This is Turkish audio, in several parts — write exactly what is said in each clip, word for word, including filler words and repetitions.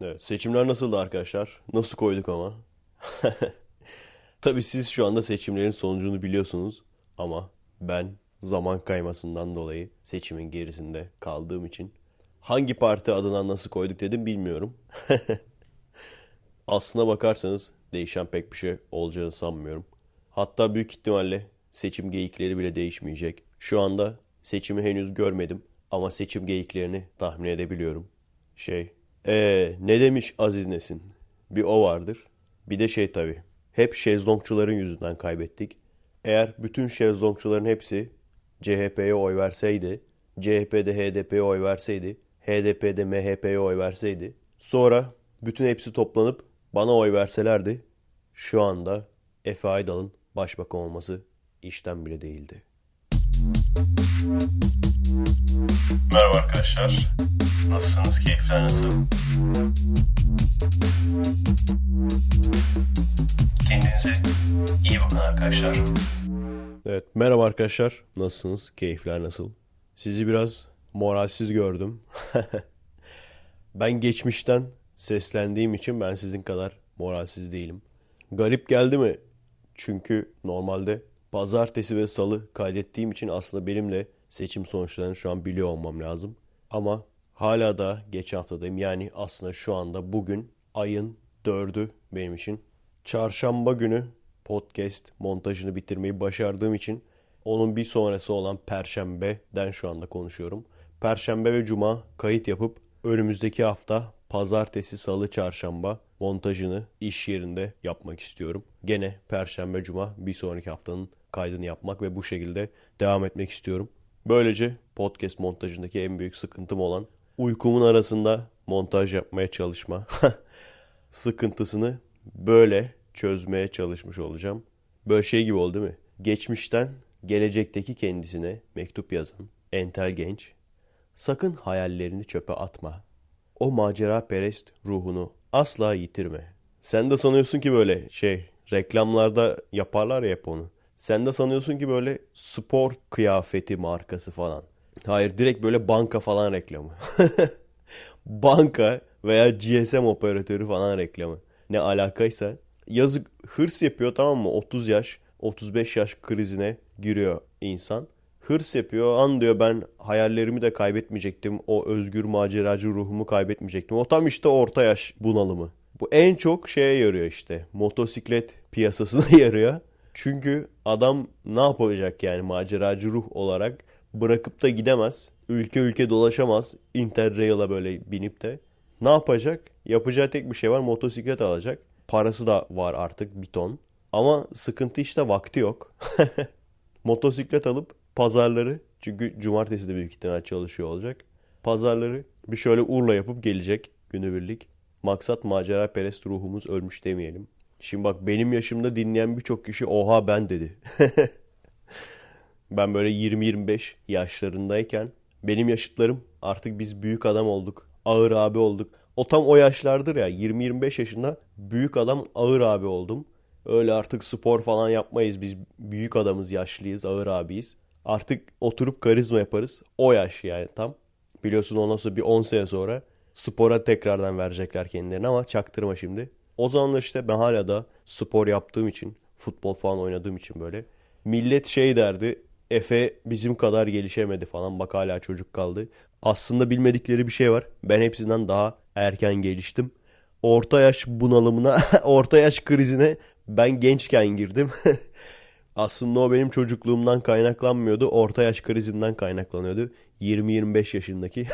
Evet, seçimler nasıldı arkadaşlar? Nasıl koyduk ama? Tabii siz şu anda seçimlerin sonucunu biliyorsunuz ama ben zaman kaymasından dolayı seçimin gerisinde kaldığım için hangi parti adına nasıl koyduk dedim bilmiyorum. Aslına bakarsanız değişen pek bir şey olacağını sanmıyorum. Hatta büyük ihtimalle seçim geyikleri bile değişmeyecek. Şu anda seçimi henüz görmedim ama seçim geyiklerini tahmin edebiliyorum. Şey, ee, ne demiş Aziz Nesin? Bir o vardır. Bir de şey tabii. Hep şezlongçuların yüzünden kaybettik. Eğer bütün şezlongçuların hepsi C H P'ye oy verseydi, C H P'de H D P'ye oy verseydi, H D P'de M H P'ye oy verseydi, sonra bütün hepsi toplanıp bana oy verselerdi, şu anda Efe Aydal'ın başbakan olması işten bile değildi. Merhaba arkadaşlar. Nasılsınız? Keyifler nasıl? Kendinize iyi bakın arkadaşlar. Evet, merhaba arkadaşlar. Nasılsınız? Keyifler nasıl? Sizi biraz moralsiz gördüm. Ben geçmişten seslendiğim için ben sizin kadar moralsiz değilim. Garip geldi mi? Çünkü normalde pazartesi ve salı kaydettiğim için aslında benim de seçim sonuçlarını şu an biliyor olmam lazım. Ama hala da geçen haftadayım. Yani aslında şu anda bugün ayın dördü benim için. Çarşamba günü podcast montajını bitirmeyi başardığım için onun bir sonrası olan Perşembe'den şu anda konuşuyorum. Perşembe ve Cuma kayıt yapıp önümüzdeki hafta pazartesi, salı, çarşamba montajını iş yerinde yapmak istiyorum. Gene Perşembe, Cuma bir sonraki haftanın kaydını yapmak ve bu şekilde devam etmek istiyorum. Böylece podcast montajındaki en büyük sıkıntım olan uykumun arasında montaj yapmaya çalışma sıkıntısını böyle çözmeye çalışmış olacağım. Böyle şey gibi oldu değil mi? Geçmişten gelecekteki kendisine mektup yazan entel genç, sakın hayallerini çöpe atma. O maceraperest ruhunu asla yitirme. Sen de sanıyorsun ki böyle şey, reklamlarda yaparlar ya hep onu. Sen de sanıyorsun ki böyle spor kıyafeti markası falan. Hayır, direkt böyle banka falan reklamı. Banka veya G S M operatörü falan reklamı. Ne alakaysa. Yazık, hırs yapıyor, tamam mı? otuz yaş, otuz beş yaş krizine giriyor insan. Hırs yapıyor. An diyor, ben hayallerimi de kaybetmeyecektim. O özgür maceracı ruhumu kaybetmeyecektim. O tam işte orta yaş bunalımı. Bu en çok şeye yarıyor işte. Motosiklet piyasasına yarıyor. Çünkü adam ne yapacak yani maceracı ruh olarak? Bırakıp da gidemez. Ülke ülke dolaşamaz. Interrail'a böyle binip de. Ne yapacak? Yapacağı tek bir şey var. Motosiklet alacak. Parası da var artık bir ton. Ama sıkıntı işte vakti yok. Motosiklet alıp pazarları, çünkü cumartesi de büyük ihtimal çalışıyor olacak. Pazarları bir şöyle urla yapıp gelecek günübirlik. Maksat maceraperest ruhumuz ölmüş demeyelim. Şimdi bak, benim yaşımda dinleyen birçok kişi oha ben dedi. Ben böyle yirmi yirmi beş yaşlarındayken benim yaşıtlarım artık biz büyük adam olduk. Ağır abi olduk. O tam o yaşlardır ya, yirmi yirmi beş yaşında büyük adam ağır abi oldum. Öyle artık spor falan yapmayız, biz büyük adamız, yaşlıyız, ağır abiyiz. Artık oturup karizma yaparız. O yaş yani tam. Biliyorsun ondan sonra bir on sene sonra spora tekrardan verecekler kendilerini ama çaktırma şimdi. O zamanlar işte ben hala da spor yaptığım için, futbol falan oynadığım için böyle. Millet şey derdi, Efe bizim kadar gelişemedi falan, bak hala çocuk kaldı. Aslında bilmedikleri bir şey var. Ben hepsinden daha erken geliştim. Orta yaş bunalımına, orta yaş krizine ben gençken girdim. Aslında o benim çocukluğumdan kaynaklanmıyordu. Orta yaş krizimden kaynaklanıyordu. yirmi yirmi beş yaşındaki.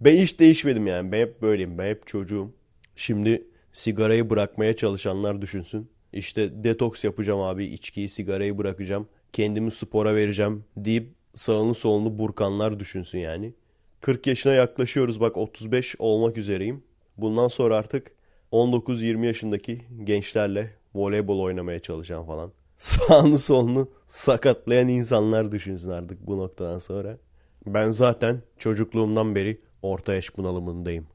Ben hiç değişmedim yani. Ben hep böyleyim. Ben hep çocuğum. Şimdi sigarayı bırakmaya çalışanlar düşünsün. İşte detoks yapacağım abi. İçkiyi, sigarayı bırakacağım. Kendimi spora vereceğim deyip sağını solunu burkanlar düşünsün yani. kırk yaşına yaklaşıyoruz. Bak otuz beş olmak üzereyim. Bundan sonra artık on dokuz yirmi yaşındaki gençlerle voleybol oynamaya çalışacağım falan. Sağını solunu sakatlayan insanlar düşünsün artık bu noktadan sonra. Ben zaten çocukluğumdan beri orta yaş bunalımındayım.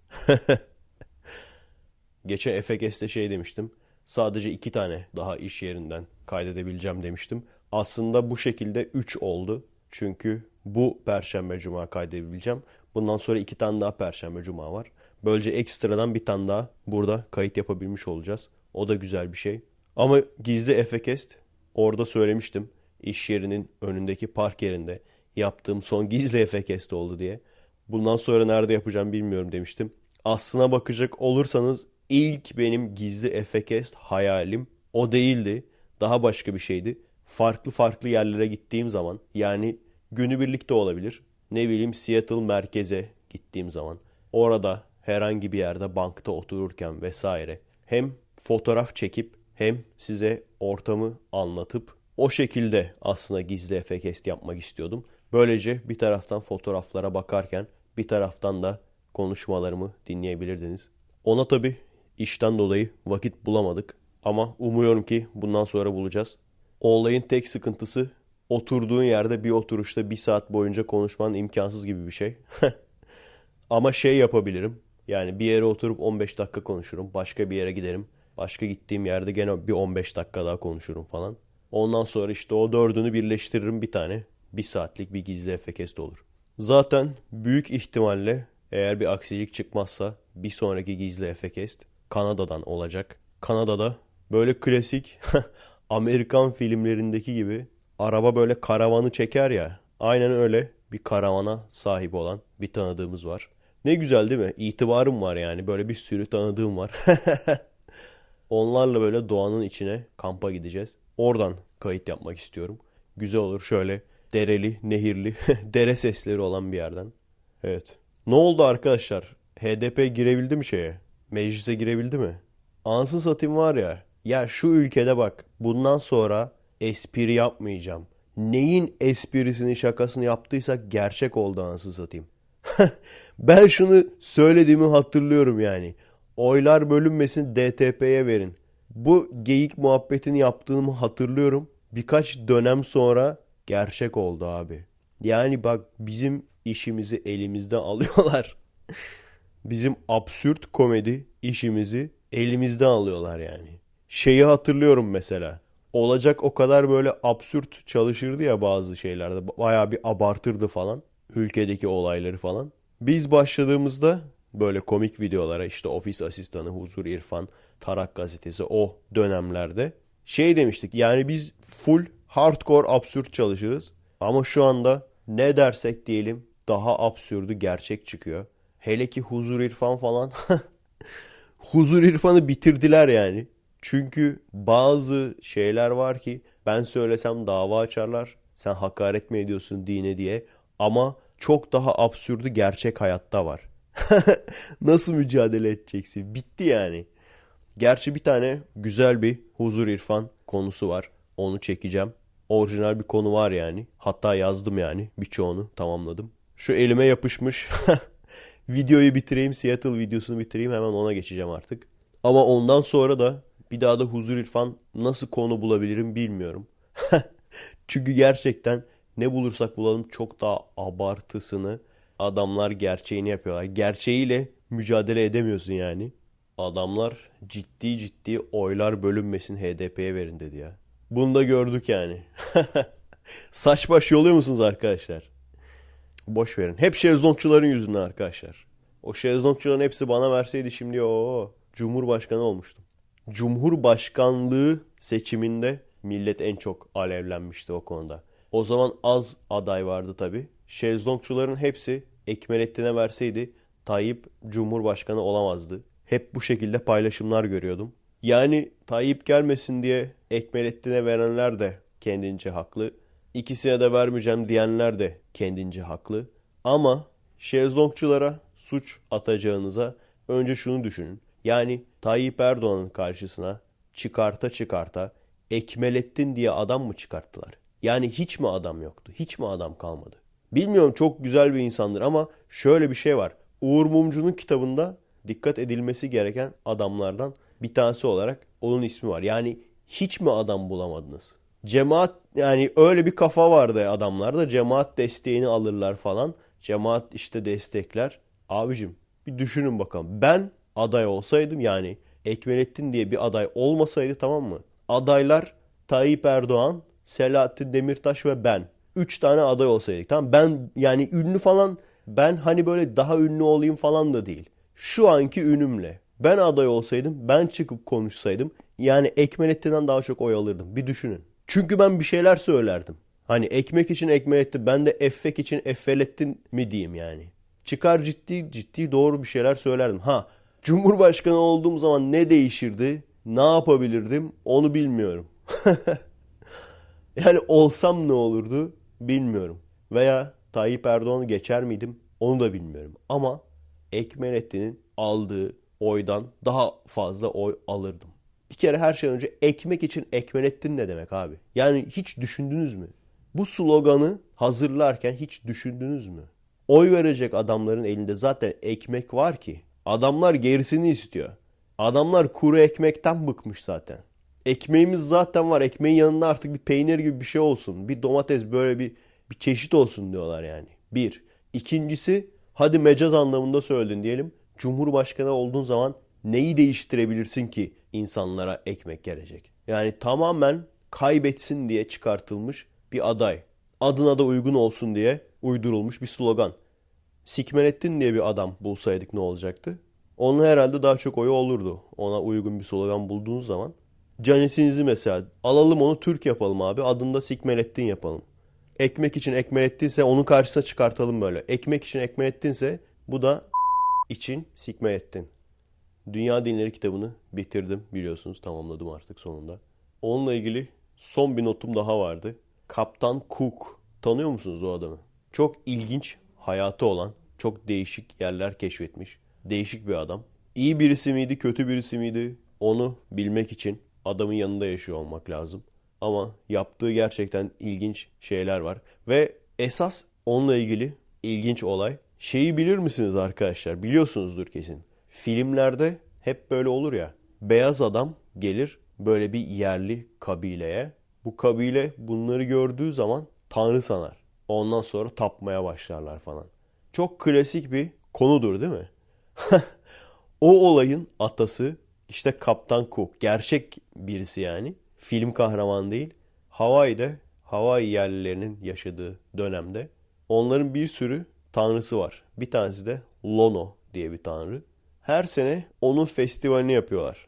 Geçen F K S'te şey demiştim. Sadece iki tane daha iş yerinden kaydedebileceğim demiştim. Aslında bu şekilde üç oldu. Çünkü bu Perşembe Cuma kaydedebileceğim. Bundan sonra iki tane daha Perşembe Cuma var. Böylece ekstradan bir tane daha burada kayıt yapabilmiş olacağız. O da güzel bir şey. Ama gizli Efekest, orada söylemiştim. İş yerinin önündeki park yerinde yaptığım son gizli Efekest oldu diye. Bundan sonra nerede yapacağım bilmiyorum demiştim. Aslına bakacak olursanız ilk benim gizli Efekest hayalim o değildi. Daha başka bir şeydi. Farklı farklı yerlere gittiğim zaman, yani günübirlik de olabilir. Ne bileyim, Seattle merkeze gittiğim zaman, orada herhangi bir yerde bankta otururken vesaire hem fotoğraf çekip hem size ortamı anlatıp o şekilde aslında gizli Efekest yapmak istiyordum. Böylece bir taraftan fotoğraflara bakarken bir taraftan da konuşmalarımı dinleyebilirdiniz. Ona tabii işten dolayı vakit bulamadık ama umuyorum ki bundan sonra bulacağız. Olayın tek sıkıntısı oturduğun yerde bir oturuşta bir saat boyunca konuşman imkansız gibi bir şey. Ama şey yapabilirim. Yani bir yere oturup on beş dakika konuşurum. Başka bir yere giderim. Başka gittiğim yerde gene bir on beş dakika daha konuşurum falan. Ondan sonra işte o dördünü birleştiririm bir tane. Bir saatlik bir gizli Efekest olur. Zaten büyük ihtimalle eğer bir aksilik çıkmazsa bir sonraki gizli Efekest Kanada'dan olacak. Kanada'da böyle klasik Amerikan filmlerindeki gibi araba böyle karavanı çeker ya. Aynen öyle bir karavana sahip olan bir tanıdığımız var. Ne güzel değil mi? İtibarım var yani. Böyle bir sürü tanıdığım var. Onlarla böyle doğanın içine kampa gideceğiz. Oradan kayıt yapmak istiyorum. Güzel olur şöyle dereli, nehirli, dere sesleri olan bir yerden. Evet. Ne oldu arkadaşlar? H D P girebildi mi şeye? Meclise girebildi mi? Ansız satayım var ya. Ya şu ülkede bak, bundan sonra espri yapmayacağım. Neyin esprisini, şakasını yaptıysak gerçek oldu anasını satayım. Ben şunu söylediğimi hatırlıyorum yani. Oylar bölünmesin, D T P'ye verin. Bu geyik muhabbetini yaptığımı hatırlıyorum. Birkaç dönem sonra gerçek oldu abi. Yani bak, bizim işimizi elimizden alıyorlar. Bizim absürt komedi işimizi elimizden alıyorlar yani. Şeyi hatırlıyorum mesela. Olacak o kadar böyle absürt çalışırdı ya bazı şeylerde. Bayağı bir abartırdı falan. Ülkedeki olayları falan. Biz başladığımızda böyle komik videolara, işte Ofis Asistanı, Huzur İrfan, Tarak Gazetesi, o dönemlerde şey demiştik. Yani biz full hardcore absürt çalışırız. Ama şu anda ne dersek diyelim daha absürdü gerçek çıkıyor. Hele ki Huzur İrfan falan. Huzur İrfan'ı bitirdiler yani. Çünkü bazı şeyler var ki ben söylesem dava açarlar. Sen hakaret mi ediyorsun dine diye. Ama çok daha absürdü gerçek hayatta var. Nasıl mücadele edeceksin? Bitti yani. Gerçi bir tane güzel bir Huzur İrfan konusu var. Onu çekeceğim. Orijinal bir konu var yani. Hatta yazdım yani. Birçoğunu tamamladım. Şu elime yapışmış. Videoyu bitireyim. Seattle videosunu bitireyim. Hemen ona geçeceğim artık. Ama ondan sonra da bir daha da Huzur İrfan nasıl konu bulabilirim bilmiyorum. Çünkü gerçekten ne bulursak bulalım çok daha abartısını, adamlar gerçeğini yapıyorlar. Gerçeğiyle mücadele edemiyorsun yani. Adamlar ciddi ciddi oylar bölünmesin, H D P'ye verin dedi ya. Bunu da gördük yani. Saç baş yoluyor musunuz arkadaşlar? Boş verin. Hep şezlongçuların yüzünden arkadaşlar. O şezlongçuların hepsi bana verseydi şimdi o Cumhurbaşkanı olmuştum. Cumhurbaşkanlığı seçiminde millet en çok alevlenmişti o konuda. O zaman az aday vardı tabii. Şezlongçuların hepsi Ekmeleddin'e verseydi Tayyip Cumhurbaşkanı olamazdı. Hep bu şekilde paylaşımlar görüyordum. Yani Tayyip gelmesin diye Ekmeleddin'e verenler de kendince haklı. İkisine de vermeyeceğim diyenler de kendince haklı. Ama şezlongçulara suç atacağınıza önce şunu düşünün. Yani Tayyip Erdoğan'ın karşısına çıkarta çıkarta Ekmeleddin diye adam mı çıkarttılar? Yani hiç mi adam yoktu? Hiç mi adam kalmadı? Bilmiyorum, çok güzel bir insandır ama şöyle bir şey var. Uğur Mumcu'nun kitabında dikkat edilmesi gereken adamlardan bir tanesi olarak onun ismi var. Yani hiç mi adam bulamadınız? Cemaat, yani öyle bir kafa vardı adamlarda. Cemaat desteğini alırlar falan. Cemaat işte destekler. Abicim bir düşünün bakalım. Ben aday olsaydım, yani Ekmeleddin diye bir aday olmasaydı, tamam mı? Adaylar Tayyip Erdoğan, Selahattin Demirtaş ve ben. Üç tane aday olsaydık, tamam. Ben yani ünlü falan Ben hani böyle daha ünlü olayım falan da değil. Şu anki ünümle ben aday olsaydım, ben çıkıp konuşsaydım yani Ekmeleddin'den daha çok oy alırdım. Bir düşünün. Çünkü ben bir şeyler söylerdim. Hani ekmek için Ekmeleddin, ben de effek için Effelettin mi diyeyim yani. Çıkar ciddi ciddi doğru bir şeyler söylerdim. Ha, Cumhurbaşkanı olduğum zaman ne değişirdi, ne yapabilirdim onu bilmiyorum. Yani olsam ne olurdu bilmiyorum. Veya Tayyip Erdoğan'ı geçer miydim onu da bilmiyorum. Ama Ekmeleddin'in aldığı oydan daha fazla oy alırdım. Bir kere her şeyden önce ekmek için Ekmeleddin ne demek abi? Yani hiç düşündünüz mü? Bu sloganı hazırlarken hiç düşündünüz mü? Oy verecek adamların elinde zaten ekmek var ki. Adamlar gerisini istiyor. Adamlar kuru ekmekten bıkmış zaten. Ekmeğimiz zaten var. Ekmeğin yanında artık bir peynir gibi bir şey olsun. Bir domates böyle bir, bir çeşit olsun diyorlar yani. Bir. İkincisi, hadi mecaz anlamında söyledin diyelim. Cumhurbaşkanı olduğun zaman neyi değiştirebilirsin ki insanlara ekmek gelecek? Yani tamamen kaybetsin diye çıkartılmış bir aday. Adına da uygun olsun diye uydurulmuş bir slogan. Sikmelettin diye bir adam bulsaydık ne olacaktı? Onun herhalde daha çok oyu olurdu. Ona uygun bir slogan bulduğunuz zaman. Canisinizi mesela alalım, onu Türk yapalım abi. Adını da Sikmelettin yapalım. Ekmek için Ekmelettinse onun karşısına çıkartalım böyle. Ekmek için Ekmelettinse bu da için Sikmelettin. Dünya Dinleri kitabını bitirdim biliyorsunuz. Tamamladım artık sonunda. Onunla ilgili son bir notum daha vardı. Kaptan Cook. Tanıyor musunuz o adamı? Çok ilginç hayatı olan, çok değişik yerler keşfetmiş. Değişik bir adam. İyi birisi miydi, kötü birisi miydi? Onu bilmek için adamın yanında yaşıyor olmak lazım. Ama yaptığı gerçekten ilginç şeyler var. Ve esas onunla ilgili ilginç olay. Şeyi bilir misiniz arkadaşlar? Biliyorsunuzdur kesin. Filmlerde hep böyle olur ya. Beyaz adam gelir böyle bir yerli kabileye. Bu kabile bunları gördüğü zaman tanrı sanar. Ondan sonra tapmaya başlarlar falan. Çok klasik bir konudur değil mi? O olayın atası işte Kaptan Cook. Gerçek birisi yani. Film kahramanı değil. Hawaii'de, Hawaii yerlilerinin yaşadığı dönemde onların bir sürü tanrısı var. Bir tanesi de Lono diye bir tanrı. Her sene onun festivalini yapıyorlar.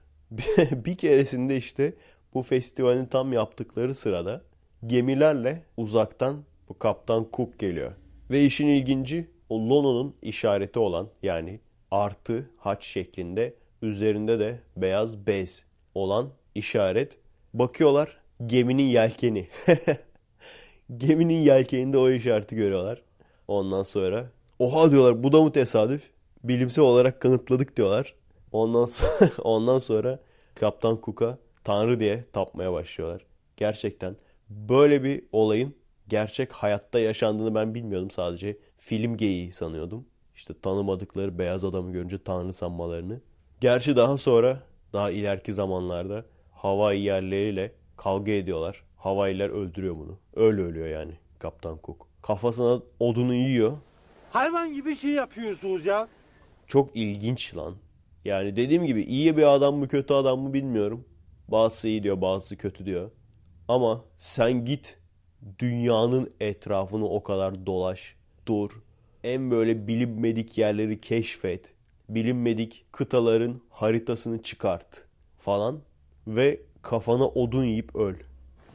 Bir keresinde işte bu festivalini tam yaptıkları sırada gemilerle uzaktan bu Kaptan Cook geliyor. Ve işin ilginci, o Lono'nun işareti olan yani artı haç şeklinde üzerinde de beyaz bez olan işaret. Bakıyorlar geminin yelkeni. Geminin yelkeninde o işareti görüyorlar. Ondan sonra oha diyorlar, bu da mı tesadüf? Bilimsel olarak kanıtladık diyorlar. Ondan sonra, ondan sonra Kaptan Cook'a tanrı diye tapmaya başlıyorlar. Gerçekten böyle bir olayın gerçek hayatta yaşandığını ben bilmiyordum. Sadece film geyiği sanıyordum. İşte tanımadıkları beyaz adamı görünce tanrı sanmalarını. Gerçi daha sonra, daha ileriki zamanlarda Hawaii yerleriyle kavga ediyorlar. Hawaii'ler öldürüyor bunu. Öyle ölüyor yani Kaptan Cook. Kafasına odunu yiyor. Hayvan gibi şey yapıyorsunuz ya. Çok ilginç lan. Yani dediğim gibi iyi bir adam mı kötü adam mı bilmiyorum. Bazısı iyi diyor, bazısı kötü diyor. Ama sen git dünyanın etrafını o kadar dolaş, dur. En böyle bilinmedik yerleri keşfet. Bilinmedik kıtaların haritasını çıkart falan. Ve kafana odun yiyip öl.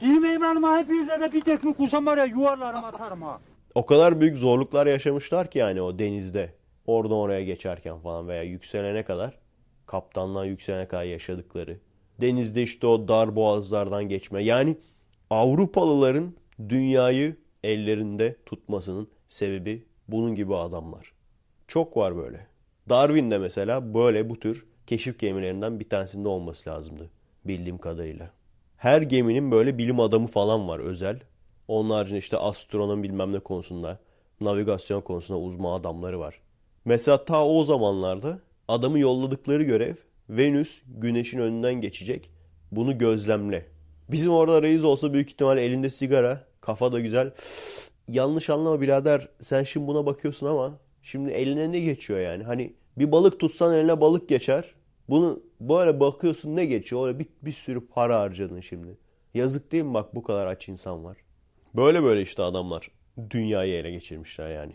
Bilmeyim hanıma, hepinize de bir teknik bulsam var ya yuvarlarım atarım ha. O kadar büyük zorluklar yaşamışlar ki yani o denizde. Oradan oraya geçerken falan veya yükselene kadar. Kaptanlığa yükselene kadar yaşadıkları. Denizde işte o dar boğazlardan geçme. Yani Avrupalıların dünyayı ellerinde tutmasının sebebi bunun gibi adamlar. Çok var böyle. Darwin'de mesela böyle bu tür keşif gemilerinden bir tanesinde olması lazımdı. Bildiğim kadarıyla. Her geminin böyle bilim adamı falan var özel. Onun haricinde işte astronom bilmem ne konusunda, navigasyon konusunda uzman adamları var. Mesela ta o zamanlarda adamı yolladıkları görev Venüs güneşin önünden geçecek. Bunu gözlemle. Bizim orada reis olsa büyük ihtimalle elinde sigara, kafa da güzel. Yanlış anlama birader, sen şimdi buna bakıyorsun ama şimdi eline ne geçiyor yani? Hani bir balık tutsan eline balık geçer. Bunu böyle bakıyorsun ne geçiyor? Öyle bir, bir sürü para harcadın şimdi. Yazık değil mi bak, bu kadar aç insan var. Böyle böyle işte adamlar dünyayı ele geçirmişler yani.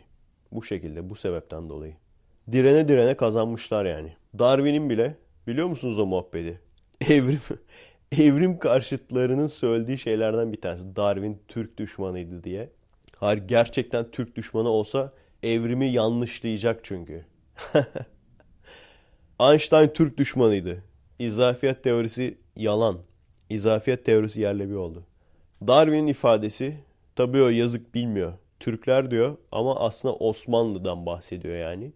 Bu şekilde, bu sebepten dolayı. Direne direne kazanmışlar yani. Darwin'in bile, biliyor musunuz o muhabbeti? Evrim evrim karşıtlarının söylediği şeylerden bir tanesi. Darwin Türk düşmanıydı diye. Hayır, gerçekten Türk düşmanı olsa evrimi yanlışlayacak çünkü. Einstein Türk düşmanıydı. İzafiyet teorisi yalan. İzafiyet teorisi yerle bir oldu. Darwin'in ifadesi, tabii o yazık bilmiyor. Türkler diyor ama aslında Osmanlı'dan bahsediyor yani.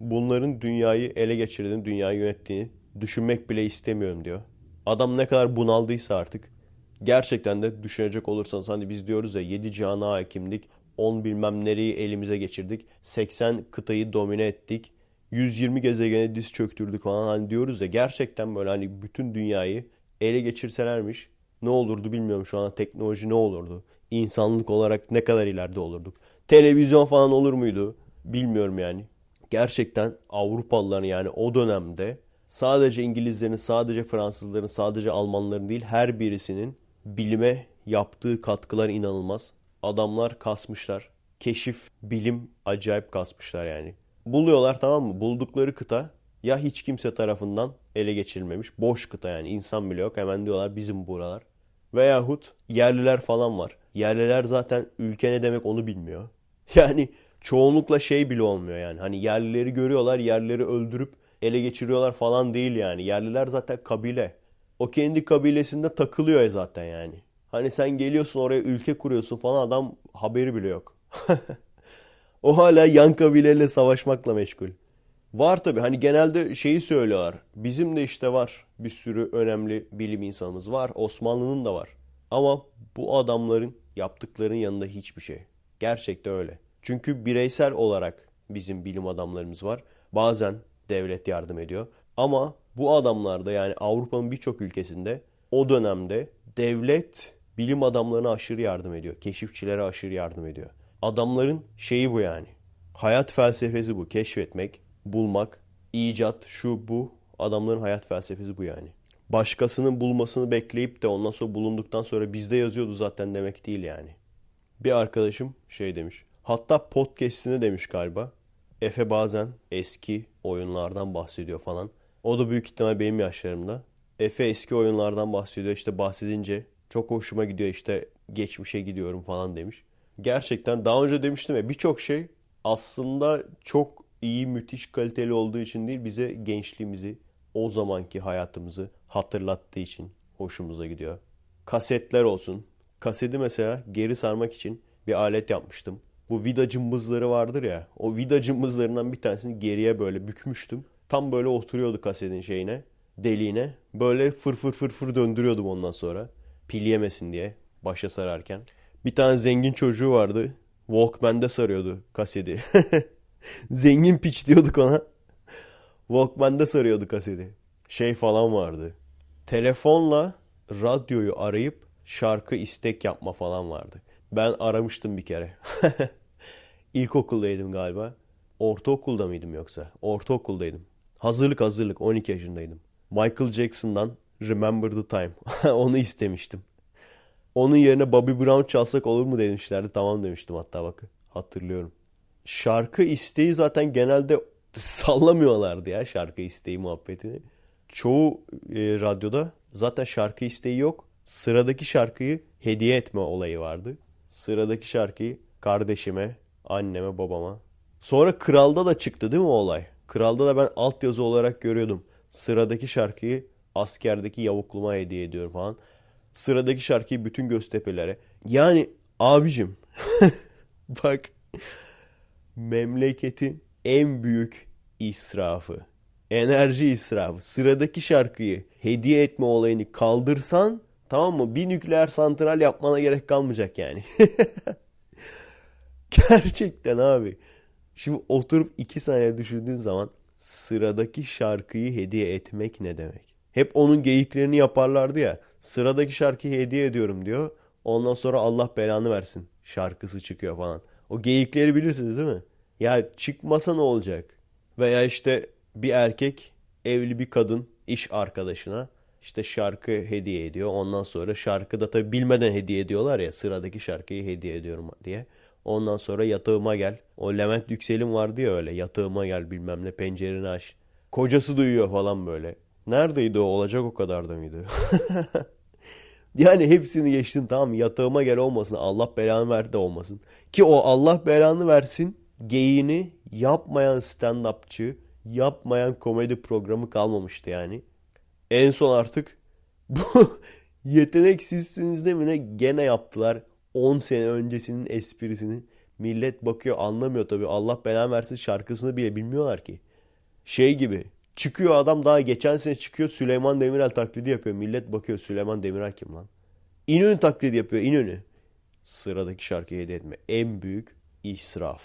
Bunların dünyayı ele geçirdiğini, dünyayı yönettiğini düşünmek bile istemiyorum diyor. Adam ne kadar bunaldıysa artık. Gerçekten de düşünecek olursanız hani biz diyoruz ya yedi cihana hakimdik, on bilmem nereyi elimize geçirdik, seksen kıtayı domine ettik, yüz yirmi gezegene diz çöktürdük falan hani diyoruz ya, gerçekten böyle hani bütün dünyayı ele geçirselermiş ne olurdu bilmiyorum, şu an teknoloji ne olurdu? İnsanlık olarak ne kadar ileride olurduk? Televizyon falan olur muydu? Bilmiyorum yani. Gerçekten Avrupalıların yani o dönemde sadece İngilizlerin, sadece Fransızların, sadece Almanların değil her birisinin bilime yaptığı katkılar inanılmaz. Adamlar kasmışlar. Keşif, bilim acayip kasmışlar yani. Buluyorlar, tamam mı? Buldukları kıta ya hiç kimse tarafından ele geçirilmemiş. Boş kıta yani, insan bile yok. Hemen diyorlar bizim buralar. Veyahut yerliler falan var. Yerliler zaten ülke ne demek onu bilmiyor. Yani çoğunlukla şey bile olmuyor yani. Hani yerlileri görüyorlar, yerlileri öldürüp ele geçiriyorlar falan değil yani. Yerliler zaten kabile. O kendi kabilesinde takılıyor zaten yani. Hani sen geliyorsun oraya ülke kuruyorsun falan, adam haberi bile yok. O hala yan kabileyle savaşmakla meşgul. Var tabii hani genelde şeyi söylüyorlar. Bizim de işte var bir sürü önemli bilim insanımız var. Osmanlı'nın da var. Ama bu adamların yaptıklarının yanında hiçbir şey. Gerçekten öyle. Çünkü bireysel olarak bizim bilim adamlarımız var. Bazen devlet yardım ediyor. Ama bu adamlarda yani Avrupa'nın birçok ülkesinde o dönemde devlet bilim adamlarına aşırı yardım ediyor. Keşifçilere aşırı yardım ediyor. Adamların şeyi bu yani. Hayat felsefesi bu. Keşfetmek, bulmak, icat, şu bu. Adamların hayat felsefesi bu yani. Başkasının bulmasını bekleyip de ondan sonra bulunduktan sonra bizde yazıyordu zaten demek değil yani. Bir arkadaşım şey demiş. Hatta podcast'ini demiş galiba. Efe bazen eski oyunlardan bahsediyor falan. O da büyük ihtimal benim yaşlarımda. Efe eski oyunlardan bahsediyor. İşte bahsedince çok hoşuma gidiyor, işte geçmişe gidiyorum falan demiş. Gerçekten daha önce demiştim ya, birçok şey aslında çok iyi, müthiş kaliteli olduğu için değil, bize gençliğimizi, o zamanki hayatımızı hatırlattığı için hoşumuza gidiyor. Kasetler olsun. Kaseti mesela geri sarmak için bir alet yapmıştım. Bu vida cımbızları vardır ya. O vida cımbızlarından bir tanesini geriye böyle bükmüştüm. Tam böyle oturuyordu kasetin şeyine, deliğine. Böyle fır fır fır fır döndürüyordum ondan sonra. Pil yemesin diye başa sararken. Bir tane zengin çocuğu vardı. Walkman'de sarıyordu kaseti. Zengin piç diyorduk ona. Walkman'de sarıyordu kaseti. Şey falan vardı. Telefonla radyoyu arayıp şarkı istek yapma falan vardı. Ben aramıştım bir kere. İlkokuldaydım galiba. Ortaokulda mıydım yoksa? Ortaokuldaydım. Hazırlık hazırlık. on iki yaşındaydım. Michael Jackson'dan Remember the Time. Onu istemiştim. Onun yerine Bobby Brown çalsak olur mu demişlerdi. Tamam demiştim hatta, bakın. Hatırlıyorum. Şarkı isteği zaten genelde sallamıyorlardı ya, şarkı isteği muhabbetini. Çoğu e, radyoda zaten şarkı isteği yok. Sıradaki şarkıyı hediye etme olayı vardı. Sıradaki şarkıyı kardeşime, anneme, babama. Sonra Kral'da da çıktı değil mi o olay? Kral'da da ben altyazı olarak görüyordum. Sıradaki şarkıyı askerdeki yavukluma hediye ediyorum falan. Sıradaki şarkıyı bütün Göztepe'lere. Yani abicim bak, memleketin en büyük israfı, enerji israfı. Sıradaki şarkıyı hediye etme olayını kaldırsan, tamam mı? Bir nükleer santral yapmana gerek kalmayacak yani. Gerçekten abi. Şimdi oturup iki saniye düşündüğün zaman sıradaki şarkıyı hediye etmek ne demek? Hep onun geyiklerini yaparlardı ya. Sıradaki şarkıyı hediye ediyorum diyor. Ondan sonra Allah belanı versin şarkısı çıkıyor falan. O geyikleri bilirsiniz değil mi? Ya çıkmasa ne olacak? Veya işte bir erkek evli bir kadın iş arkadaşına İşte şarkı hediye ediyor. Ondan sonra şarkı da tabii bilmeden hediye ediyorlar ya. Sıradaki şarkıyı hediye ediyorum diye. Ondan sonra yatağıma gel. O Levent Yüksel'in vardı ya öyle. Yatağıma gel bilmem ne, pencereni aç. Kocası duyuyor falan böyle. Neredeydi o? Olacak o kadar da mıydı? Yani hepsini geçtim, tamam, yatağıma gel olmasın. Allah belanı ver de olmasın. Ki o Allah belanı versin geyiğini yapmayan stand-upçı, yapmayan komedi programı kalmamıştı yani. En son artık bu yeteneksizsiniz de mi ne gene yaptılar. on sene öncesinin esprisini. Millet bakıyor, anlamıyor tabii. Allah belanı versin şarkısını bile bilmiyorlar ki. Şey gibi. Çıkıyor adam, daha geçen sene çıkıyor, Süleyman Demirel taklidi yapıyor. Millet bakıyor, Süleyman Demirel kim lan? İnönü taklidi yapıyor, İnönü. Sıradaki şarkıyı hediye etme. En büyük israf.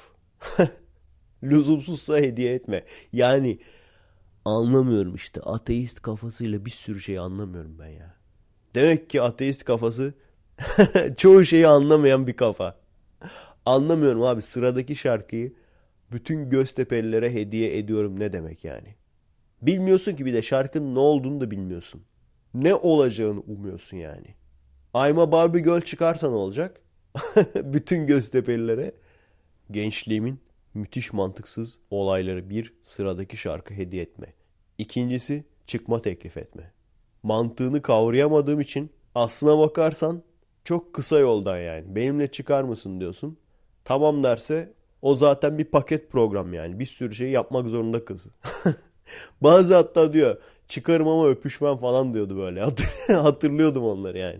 Lüzumsuzsa hediye etme. Yani anlamıyorum işte. Ateist kafasıyla bir sürü şey anlamıyorum ben ya. Demek ki ateist kafası çoğu şeyi anlamayan bir kafa. Anlamıyorum abi, sıradaki şarkıyı bütün Göztepe'lilere hediye ediyorum ne demek yani? Bilmiyorsun ki, bir de şarkının ne olduğunu da bilmiyorsun. Ne olacağını umuyorsun yani. I'm a Barbie Girl çıkarsa ne olacak? Bütün Göztepe'lilere. Gençliğimin müthiş mantıksız olayları. Bir, sıradaki şarkı hediye etme. İkincisi, çıkma teklif etme. Mantığını kavrayamadığım için aslına bakarsan çok kısa yoldan yani. Benimle çıkar mısın diyorsun. Tamam derse o zaten bir paket program yani. Bir sürü şey yapmak zorunda kız. Bazı hatta diyor çıkarım ama öpüşmem falan diyordu böyle. Hatırlıyordum onları yani.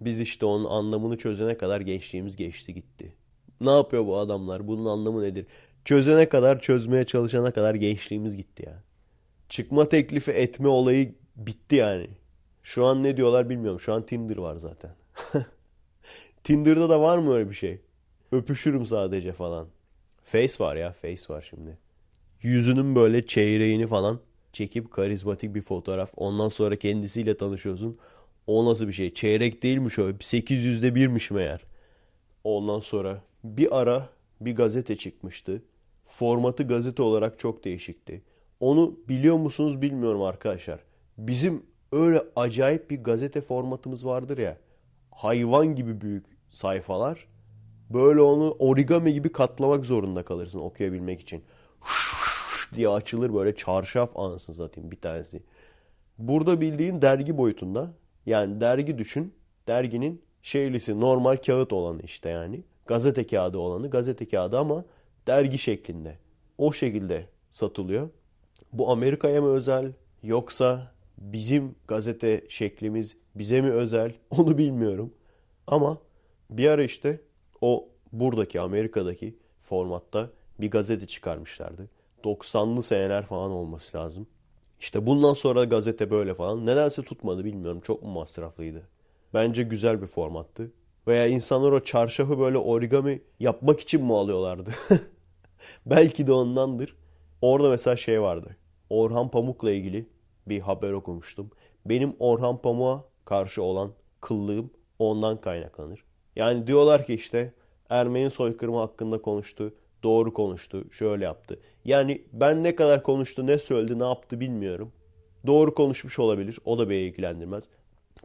Biz işte onun anlamını çözene kadar gençliğimiz geçti gitti. Ne yapıyor bu adamlar? Bunun anlamı nedir? Çözene kadar, çözmeye çalışana kadar gençliğimiz gitti ya. Çıkma teklifi etme olayı bitti yani. Şu an ne diyorlar bilmiyorum. Şu an Tinder var zaten. Tinder'da da var mı öyle bir şey? Öpüşürüm sadece falan. Face var ya, face var şimdi. Yüzünün böyle çeyreğini falan çekip karizmatik bir fotoğraf. Ondan sonra kendisiyle tanışıyorsun. O nasıl bir şey? Çeyrek değilmiş o. sekiz yüzde birmiş meğer. Ondan sonra bir ara bir gazete çıkmıştı. Formatı gazete olarak çok değişikti. Onu biliyor musunuz bilmiyorum arkadaşlar. Bizim öyle acayip bir gazete formatımız vardır ya. Hayvan gibi büyük sayfalar. Böyle onu origami gibi katlamak zorunda kalırsın okuyabilmek için. Diye açılır böyle çarşaf, anasını satayım bir tanesi. Burada bildiğin dergi boyutunda. Yani dergi düşün. Derginin şeylisi, normal kağıt olanı işte yani. Gazete kağıdı olanı. Gazete kağıdı ama dergi şeklinde. O şekilde satılıyor. Bu Amerika'ya mı özel yoksa bizim gazete şeklimiz bize mi özel onu bilmiyorum. Ama bir ara işte o buradaki Amerika'daki formatta bir gazete çıkarmışlardı. doksanlı seneler falan olması lazım. İşte bundan sonra gazete böyle falan. Nedense tutmadı bilmiyorum. Çok mu masraflıydı? Bence güzel bir formattı. Veya insanlar o çarşafı böyle origami yapmak için mi alıyorlardı? Belki de ondandır. Orada mesela şey vardı. Orhan Pamuk'la ilgili bir haber okumuştum. Benim Orhan Pamuk'a karşı olan kıllığım ondan kaynaklanır. Yani diyorlar ki işte Ermeni soykırımı hakkında konuştu. Doğru konuştu, şöyle yaptı. Yani ben ne kadar konuştu, ne söyledi, ne yaptı bilmiyorum. Doğru konuşmuş olabilir, o da beni ilgilendirmez.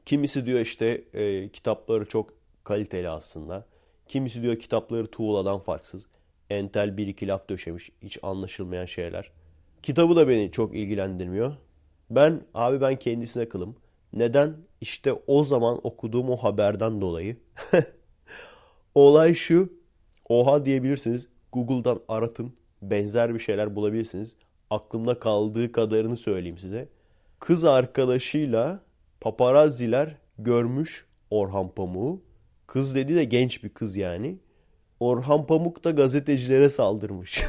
Kimisi diyor işte e, kitapları çok kaliteli aslında. Kimisi diyor kitapları tuğladan farksız. Entel bir iki laf döşemiş, hiç anlaşılmayan şeyler. Kitabı da beni çok ilgilendirmiyor. Ben, abi ben kendisine kılım. Neden? İşte o zaman okuduğum o haberden dolayı. Olay şu, oha diyebilirsiniz. Google'dan aratın. Benzer bir şeyler bulabilirsiniz. Aklımda kaldığı kadarını söyleyeyim size. Kız arkadaşıyla paparazziler görmüş Orhan Pamuk'u. Kız dediği de genç bir kız yani. Orhan Pamuk da gazetecilere saldırmış.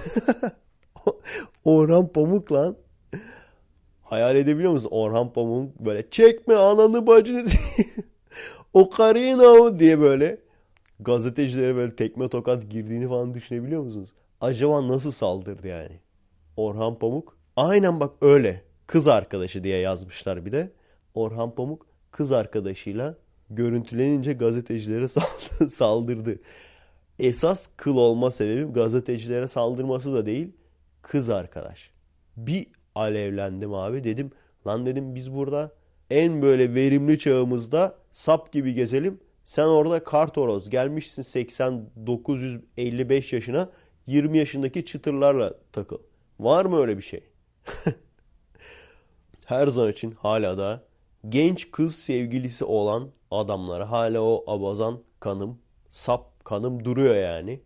Orhan Pamuk lan. Hayal edebiliyor musun? Orhan Pamuk böyle çekme ananı bacını o karino diye böyle. Gazetecilere böyle tekme tokat girdiğini falan düşünebiliyor musunuz? Acaba nasıl saldırdı yani? Orhan Pamuk. Aynen bak öyle. Kız arkadaşı diye yazmışlar bir de. Orhan Pamuk kız arkadaşıyla görüntülenince gazetecilere saldırdı. Esas kıl olma sebebim gazetecilere saldırması da değil. Kız arkadaş. Bir alevlendim abi, dedim. Lan dedim biz burada en böyle verimli çağımızda sap gibi gezelim. Sen orada kartoroz gelmişsin seksen dokuz yüz elli beş yaşına, yirmi yaşındaki çıtırlarla takıl. Var mı öyle bir şey? Her zaman için hala da genç kız sevgilisi olan adamlara hala o abazan kanım, sap kanım duruyor yani.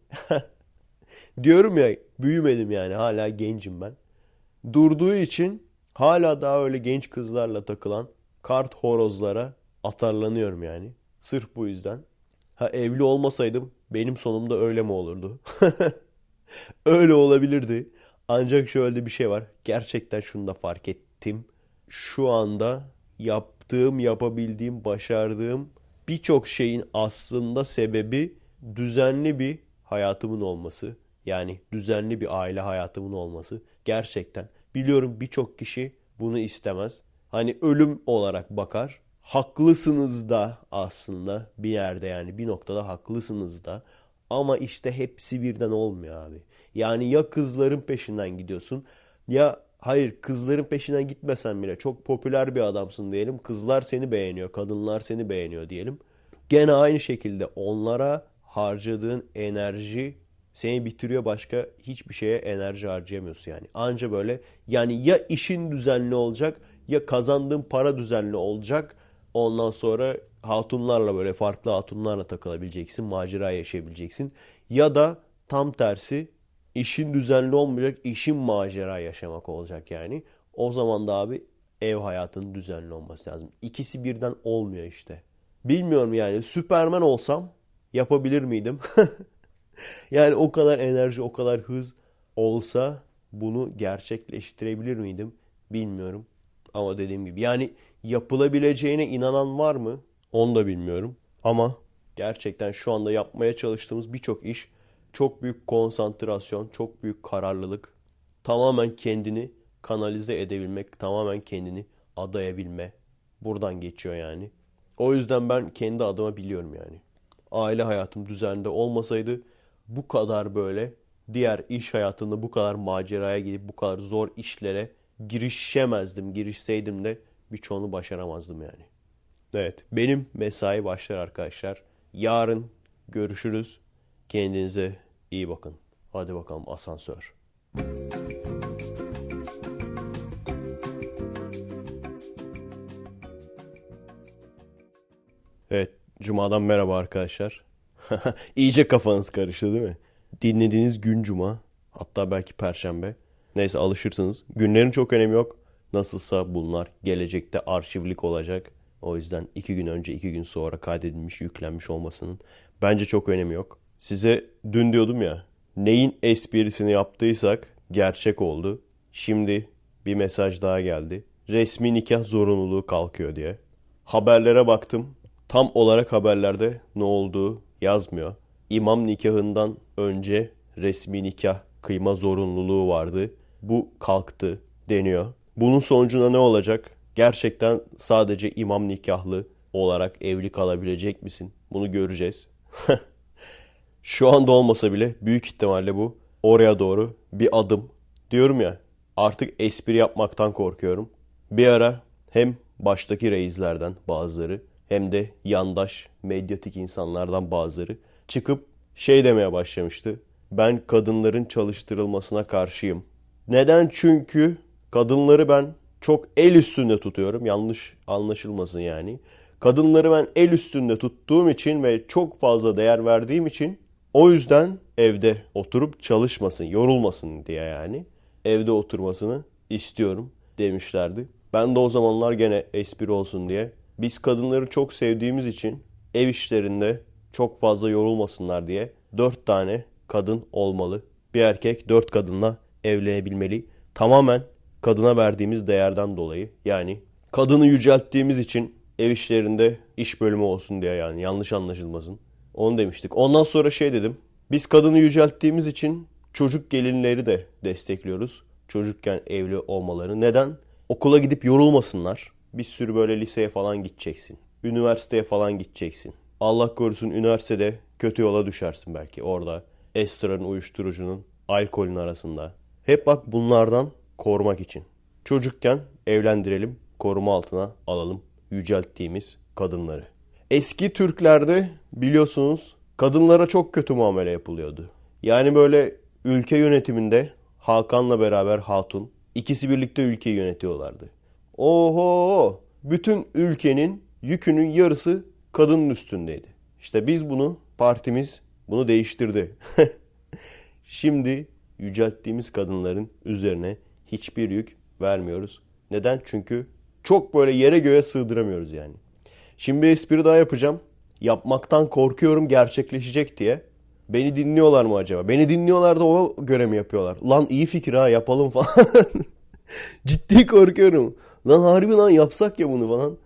Diyorum ya, büyümedim yani, hala gencim ben. Durduğu için hala daha öyle genç kızlarla takılan kart horozlara atarlanıyorum yani. Sırf bu yüzden. Ha, evli olmasaydım benim sonum da öyle mi olurdu? Öyle olabilirdi. Ancak şöyle bir şey var. Gerçekten şunu da fark ettim. Şu anda yaptığım, yapabildiğim, başardığım birçok şeyin aslında sebebi düzenli bir hayatımın olması. Yani düzenli bir aile hayatımın olması. Gerçekten. Biliyorum birçok kişi bunu istemez. Hani ölüm olarak bakar. Haklısınız da aslında bir yerde, yani bir noktada haklısınız da. Ama işte hepsi birden olmuyor abi. Yani ya kızların peşinden gidiyorsun ya hayır, kızların peşinden gitmesen bile çok popüler bir adamsın diyelim. Kızlar seni beğeniyor, kadınlar seni beğeniyor diyelim. Gene aynı şekilde onlara harcadığın enerji seni bitiriyor, başka hiçbir şeye enerji harcayamıyorsun yani. Anca böyle yani ya işin düzenli olacak ya kazandığın para düzenli olacak. Ondan sonra hatunlarla, böyle farklı hatunlarla takılabileceksin, macera yaşayabileceksin. Ya da tam tersi, işin düzenli olmayacak, işin macera yaşamak olacak yani. O zaman da abi ev hayatının düzenli olması lazım. İkisi birden olmuyor işte. Bilmiyorum yani, Süperman olsam yapabilir miydim? Yani o kadar enerji, o kadar hız olsa bunu gerçekleştirebilir miydim? Bilmiyorum. Ama dediğim gibi yani yapılabileceğine inanan var mı? Onu da bilmiyorum. Ama gerçekten şu anda yapmaya çalıştığımız birçok iş çok büyük konsantrasyon, çok büyük kararlılık, tamamen kendini kanalize edebilmek, tamamen kendini adayabilme. Buradan geçiyor yani. O yüzden ben kendi adıma biliyorum yani. Aile hayatım düzenli olmasaydı bu kadar böyle diğer iş hayatında bu kadar maceraya gidip bu kadar zor işlere girişemezdim. Girişseydim de birçoğunu başaramazdım yani. Evet, benim mesai başlar arkadaşlar. Yarın görüşürüz. Kendinize iyi bakın. Hadi bakalım asansör. Evet, Cuma'dan merhaba arkadaşlar. İyice kafanız karıştı değil mi? Dinlediğiniz gün Cuma. Hatta belki Perşembe. Neyse, alışırsınız. Günlerin çok önemi yok. Nasılsa bunlar gelecekte arşivlik olacak. O yüzden iki gün önce iki gün sonra kaydedilmiş, yüklenmiş olmasının bence çok önemi yok. Size dün diyordum ya, neyin esprisini yaptıysak gerçek oldu. Şimdi bir mesaj daha geldi. Resmi nikah zorunluluğu kalkıyor diye. Haberlere baktım. Tam olarak haberlerde ne olduğu yazmıyor. İmam nikahından önce resmi nikah kıyma zorunluluğu vardı. Bu kalktı deniyor. Bunun sonucunda ne olacak? Gerçekten sadece imam nikahlı olarak evli kalabilecek misin? Bunu göreceğiz. Şu anda olmasa bile büyük ihtimalle bu oraya doğru bir adım. Diyorum ya, artık espri yapmaktan korkuyorum. Bir ara hem baştaki reislerden bazıları hem de yandaş medyatik insanlardan bazıları çıkıp şey demeye başlamıştı. Ben kadınların çalıştırılmasına karşıyım. Neden? Çünkü kadınları ben çok el üstünde tutuyorum. Yanlış anlaşılmasın yani. Kadınları ben el üstünde tuttuğum için ve çok fazla değer verdiğim için, o yüzden evde oturup çalışmasın, yorulmasın diye yani. Evde oturmasını istiyorum demişlerdi. Ben de o zamanlar gene espri olsun diye, biz kadınları çok sevdiğimiz için ev işlerinde çok fazla yorulmasınlar diye dört tane kadın olmalı. Bir erkek dört kadınla evlenebilmeli. Tamamen kadına verdiğimiz değerden dolayı. Yani kadını yücelttiğimiz için ev işlerinde iş bölümü olsun diye yani. Yanlış anlaşılmasın. Onu demiştik. Ondan sonra şey dedim. Biz kadını yücelttiğimiz için çocuk gelinleri de destekliyoruz. Çocukken evli olmaları. Neden? Okula gidip yorulmasınlar. Bir sürü böyle liseye falan gideceksin. Üniversiteye falan gideceksin. Allah korusun üniversitede kötü yola düşersin belki. Orada esrarın, uyuşturucunun, alkolün arasında. Hep bak, bunlardan korumak için. Çocukken evlendirelim, koruma altına alalım yücelttiğimiz kadınları. Eski Türklerde biliyorsunuz kadınlara çok kötü muamele yapılıyordu. Yani böyle ülke yönetiminde Hakan'la beraber Hatun, ikisi birlikte ülkeyi yönetiyorlardı. Oho! Bütün ülkenin yükünün yarısı kadının üstündeydi. İşte biz bunu, partimiz bunu değiştirdi. Şimdi yücelttiğimiz kadınların üzerine hiçbir yük vermiyoruz. Neden? Çünkü çok böyle yere göğe sığdıramıyoruz yani. Şimdi bir espri daha yapacağım. Yapmaktan korkuyorum gerçekleşecek diye. Beni dinliyorlar mı acaba? Beni dinliyorlar da ona göre mi yapıyorlar? Lan iyi fikir ha, yapalım falan. Ciddi korkuyorum. Lan harbi lan, yapsak ya bunu falan.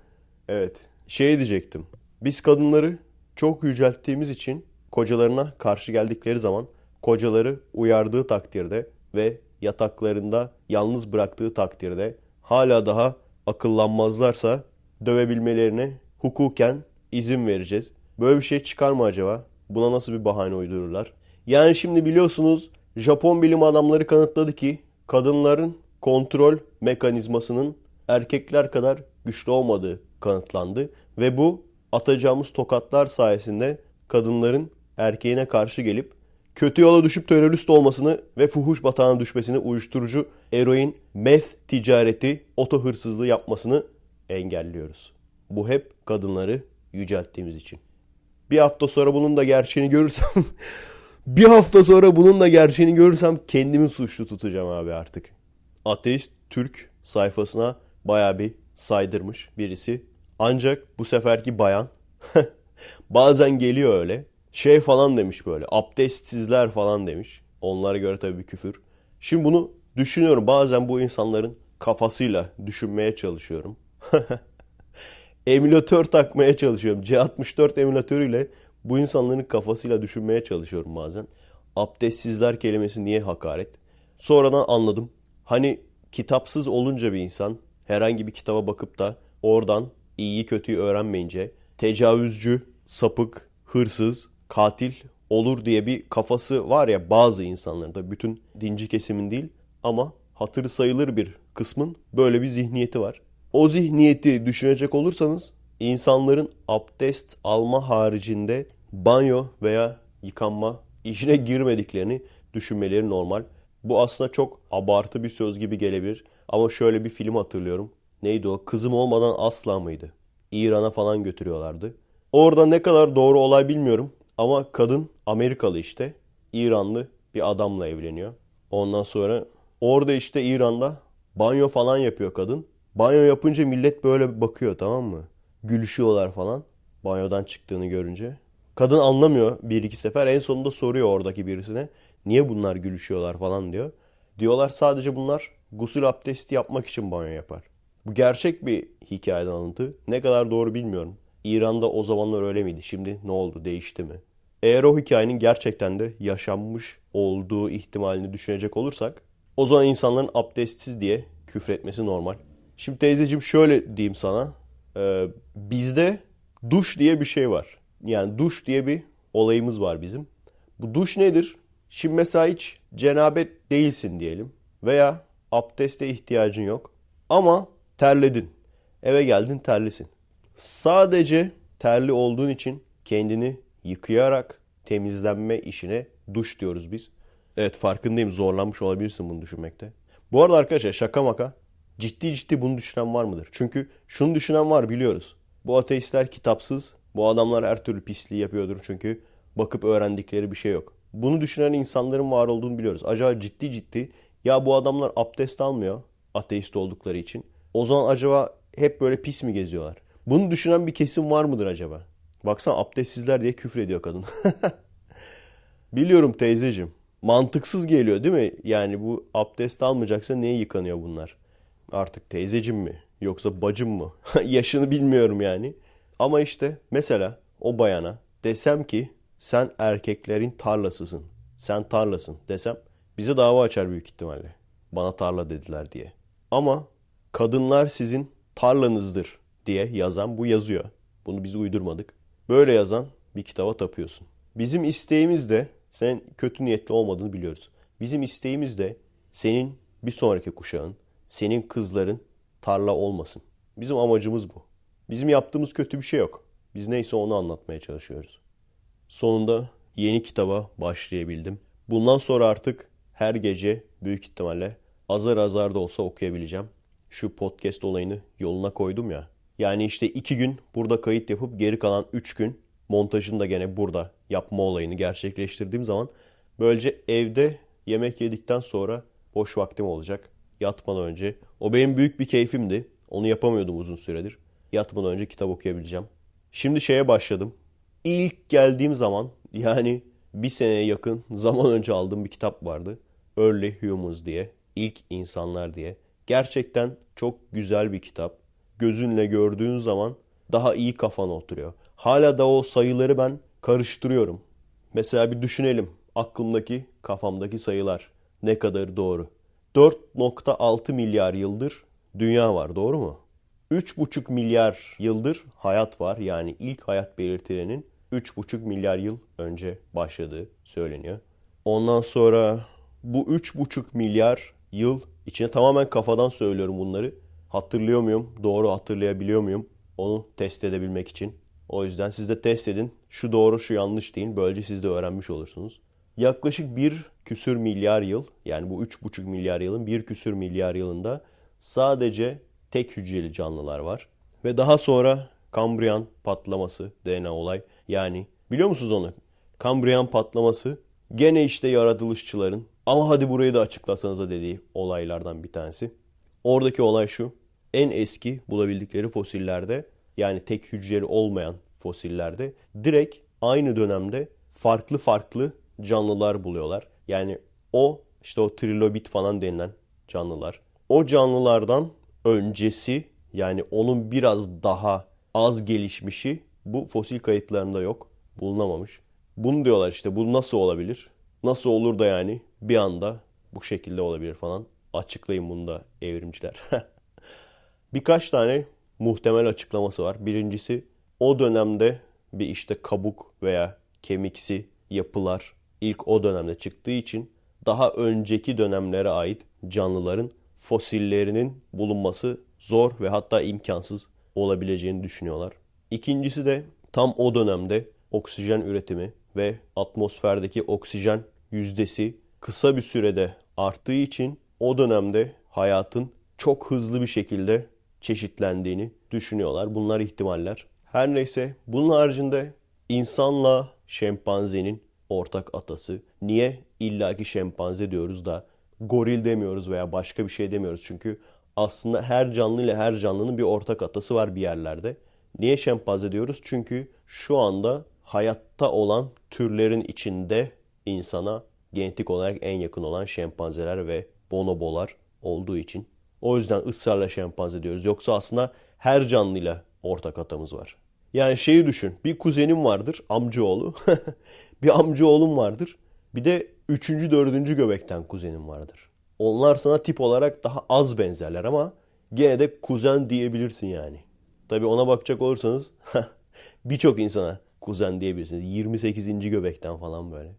Evet, şey diyecektim. Biz kadınları çok yücelttiğimiz için kocalarına karşı geldikleri zaman, kocaları uyardığı takdirde ve yataklarında yalnız bıraktığı takdirde hala daha akıllanmazlarsa dövebilmelerine hukuken izin vereceğiz. Böyle bir şey çıkar mı acaba? Buna nasıl bir bahane uydururlar? Yani şimdi biliyorsunuz Japon bilim adamları kanıtladı ki kadınların kontrol mekanizmasının erkekler kadar güçlü olmadığı kanıtlandı. Ve bu atacağımız tokatlar sayesinde kadınların erkeğine karşı gelip kötü yola düşüp terörist olmasını ve fuhuş batağına düşmesini, uyuşturucu, eroin, meth ticareti, oto hırsızlığı yapmasını engelliyoruz. Bu hep kadınları yücelttiğimiz için. Bir hafta sonra bunun da gerçeğini görürsem bir hafta sonra bunun da gerçeğini görürsem kendimi suçlu tutacağım abi artık. Ateist Türk sayfasına bayağı bir saydırmış birisi. Ancak bu seferki bayan bazen geliyor öyle. Şey falan demiş böyle. Abdestsizler falan demiş. Onlara göre tabii bir küfür. Şimdi bunu düşünüyorum. Bazen bu insanların kafasıyla düşünmeye çalışıyorum. Emülatör takmaya çalışıyorum. C altmış dört emülatörüyle bu insanların kafasıyla düşünmeye çalışıyorum bazen. Abdestsizler kelimesi niye hakaret? Sonradan anladım. Hani kitapsız olunca bir insan herhangi bir kitaba bakıp da oradan iyiyi kötüyü öğrenmeyince tecavüzcü, sapık, hırsız, katil olur diye bir kafası var ya bazı insanların, da bütün dinci kesimin değil ama hatırı sayılır bir kısmın böyle bir zihniyeti var. O zihniyeti düşünecek olursanız insanların abdest alma haricinde banyo veya yıkanma işine girmediklerini düşünmeleri normal. Bu aslında çok abartı bir söz gibi gelebilir ama şöyle bir film hatırlıyorum. Neydi o? Kızım Olmadan Asla mıydı? İran'a falan götürüyorlardı. Orada ne kadar doğru olay bilmiyorum ama kadın Amerikalı, işte İranlı bir adamla evleniyor. Ondan sonra orada işte İran'da banyo falan yapıyor kadın. Banyo yapınca millet böyle bakıyor, tamam mı? Gülüşüyorlar falan banyodan çıktığını görünce. Kadın anlamıyor bir iki sefer. En sonunda soruyor oradaki birisine. Niye bunlar gülüşüyorlar falan diyor. Diyorlar sadece bunlar gusül abdesti yapmak için banyo yapar. Bu gerçek bir hikayeden alıntı. Ne kadar doğru bilmiyorum. İran'da o zamanlar öyle miydi? Şimdi ne oldu? Değişti mi? Eğer o hikayenin gerçekten de yaşanmış olduğu ihtimalini düşünecek olursak o zaman insanların abdestsiz diye küfretmesi normal. Şimdi teyzeciğim şöyle diyeyim sana. Ee, bizde duş diye bir şey var. Yani duş diye bir olayımız var bizim. Bu duş nedir? Şimdi mesela hiç cenabet değilsin diyelim. Veya abdeste ihtiyacın yok. Ama terledin. Eve geldin, terlisin. Sadece terli olduğun için kendini yıkayarak temizlenme işine duş diyoruz biz. Evet, farkındayım, zorlanmış olabilirsin bunu düşünmekte. Bu arada arkadaşlar şaka maka. Ciddi ciddi bunu düşünen var mıdır? Çünkü şunu düşünen var, biliyoruz. Bu ateistler kitapsız. Bu adamlar her türlü pisliği yapıyordur çünkü bakıp öğrendikleri bir şey yok. Bunu düşünen insanların var olduğunu biliyoruz. Acaba ciddi ciddi ya bu adamlar abdest almıyor ateist oldukları için. O zaman acaba hep böyle pis mi geziyorlar? Bunu düşünen bir kesim var mıdır acaba? Baksana abdestsizler diye küfrediyor kadın. Biliyorum teyzeciğim. Mantıksız geliyor değil mi? Yani bu abdest almayacaksa niye yıkanıyor bunlar? Artık teyzecim mi yoksa bacım mı? Yaşını bilmiyorum yani. Ama işte mesela o bayana desem ki sen erkeklerin tarlasısın. Sen tarlasın desem bize dava açar büyük ihtimalle. Bana tarla dediler diye. Ama kadınlar sizin tarlanızdır diye yazan, bu yazıyor. Bunu biz uydurmadık. Böyle yazan bir kitaba tapıyorsun. Bizim isteğimiz de, sen kötü niyetli olmadığını biliyoruz. Bizim isteğimiz de senin bir sonraki kuşağın, senin kızların tarla olmasın. Bizim amacımız bu. Bizim yaptığımız kötü bir şey yok. Biz neyse onu anlatmaya çalışıyoruz. Sonunda yeni kitaba başlayabildim. Bundan sonra artık her gece büyük ihtimalle azar azar da olsa okuyabileceğim. Şu podcast olayını yoluna koydum ya. Yani işte iki gün burada kayıt yapıp geri kalan üç gün montajını da gene burada yapma olayını gerçekleştirdiğim zaman böylece evde yemek yedikten sonra boş vaktim olacak. Yatmadan önce. O benim büyük bir keyfimdi. Onu yapamıyordum uzun süredir. Yatmadan önce kitap okuyabileceğim. Şimdi şeye başladım. İlk geldiğim zaman yani bir seneye yakın zaman önce aldığım bir kitap vardı. Early Humans diye. İlk insanlar diye. Gerçekten çok güzel bir kitap. Gözünle gördüğün zaman daha iyi kafana oturuyor. Hala da o sayıları ben karıştırıyorum. Mesela bir düşünelim. Aklımdaki, kafamdaki sayılar. Ne kadar doğru? dört nokta altı milyar yıldır dünya var, doğru mu? üç buçuk milyar yıldır hayat var. Yani ilk hayat belirtilenin üç buçuk milyar yıl önce başladığı söyleniyor. Ondan sonra bu üç buçuk milyar yıl içine tamamen kafadan söylüyorum bunları. Hatırlıyor muyum? Doğru hatırlayabiliyor muyum? Onu test edebilmek için. O yüzden siz de test edin. Şu doğru, şu yanlış deyin. Böylece siz de öğrenmiş olursunuz. Yaklaşık bir küsür milyar yıl, yani bu üç buçuk milyar yılın bir küsür milyar yılında sadece tek hücreli canlılar var. Ve daha sonra Kambriyan patlaması denen olay. Yani biliyor musunuz onu? Kambriyan patlaması gene işte yaratılışçıların ama hadi burayı da açıklasanıza dediği olaylardan bir tanesi. Oradaki olay şu. En eski bulabildikleri fosillerde, yani tek hücreli olmayan fosillerde direkt aynı dönemde farklı farklı canlılar buluyorlar. Yani o işte o trilobit falan denilen canlılar. O canlılardan öncesi, yani onun biraz daha az gelişmişi bu fosil kayıtlarında yok. Bulunamamış. Bunu diyorlar işte, bu nasıl olabilir? Nasıl olur da yani bir anda bu şekilde olabilir falan. Açıklayın bunu da evrimciler. Birkaç tane muhtemel açıklaması var. Birincisi o dönemde bir işte kabuk veya kemiksi yapılar ilk o dönemde çıktığı için daha önceki dönemlere ait canlıların fosillerinin bulunması zor ve hatta imkansız olabileceğini düşünüyorlar. İkincisi de tam o dönemde oksijen üretimi ve atmosferdeki oksijen yüzdesi kısa bir sürede arttığı için o dönemde hayatın çok hızlı bir şekilde çeşitlendiğini düşünüyorlar. Bunlar ihtimaller. Her neyse, bunun haricinde insanla şempanzenin ortak atası. Niye illaki şempanze diyoruz da goril demiyoruz veya başka bir şey demiyoruz? Çünkü aslında her canlı ile her canlının bir ortak atası var bir yerlerde. Niye şempanze diyoruz? Çünkü şu anda hayatta olan türlerin içinde insana genetik olarak en yakın olan şempanzeler ve bonobolar olduğu için. O yüzden ısrarla şempanze diyoruz. Yoksa aslında her canlıyla ortak atamız var. Yani şeyi düşün. Bir kuzenim vardır. Amcaoğlu. Bir amcaoğlum vardır. Bir de üçüncü, dördüncü göbekten kuzenim vardır. Onlar sana tip olarak daha az benzerler ama gene de kuzen diyebilirsin yani. Tabii ona bakacak olursanız birçok insana kuzen diyebilirsiniz. yirmi sekizinci göbekten falan böyle.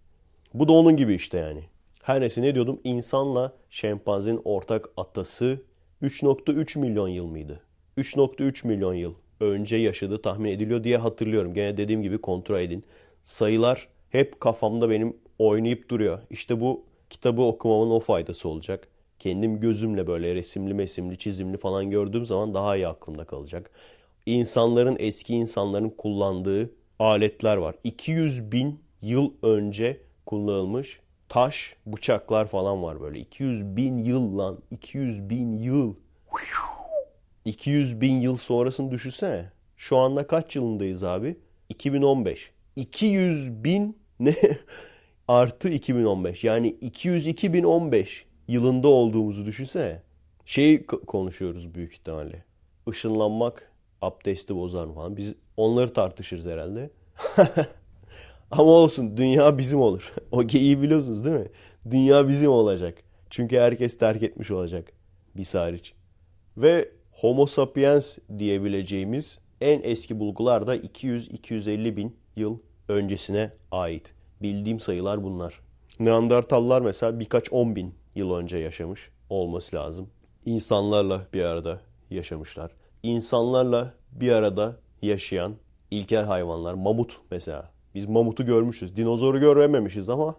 Bu da onun gibi işte yani. Her neyse, ne diyordum? İnsanla şempanzenin ortak atası üç nokta üç milyon yıl mıydı? üç nokta üç milyon yıl önce yaşadığı tahmin ediliyor diye hatırlıyorum. Gene dediğim gibi kontrol edin. Sayılar hep kafamda benim oynayıp duruyor. İşte bu kitabı okumamın o faydası olacak. Kendim gözümle böyle resimli mesimli çizimli falan gördüğüm zaman daha iyi aklımda kalacak. İnsanların, eski insanların kullandığı aletler var. iki yüz bin yıl önce kullanılmış taş, bıçaklar falan var böyle. iki yüz bin yıl lan. iki yüz bin yıl. iki yüz bin yıl sonrasını düşünsene. Şu anda kaç yılındayız abi? iki bin on beş. iki yüz bin ne? Artı iki bin on beş. Yani iki yüz iki bin on beş yılında olduğumuzu düşünsene. Şey konuşuyoruz büyük ihtimalle. Işınlanmak abdesti bozar mı falan. Biz onları tartışırız herhalde. Ama olsun, dünya bizim olur. O iyi biliyorsunuz değil mi? Dünya bizim olacak. Çünkü herkes terk etmiş olacak. Biz hariç. Ve Homo sapiens diyebileceğimiz en eski bulgular da iki yüz iki yüz elli bin yıl öncesine ait. Bildiğim sayılar bunlar. Neandertallar mesela birkaç on bin yıl önce yaşamış olması lazım. İnsanlarla bir arada yaşamışlar. İnsanlarla bir arada yaşayan ilkel hayvanlar. Mamut mesela. Biz mamutu görmüşüz. Dinozoru görememişiz ama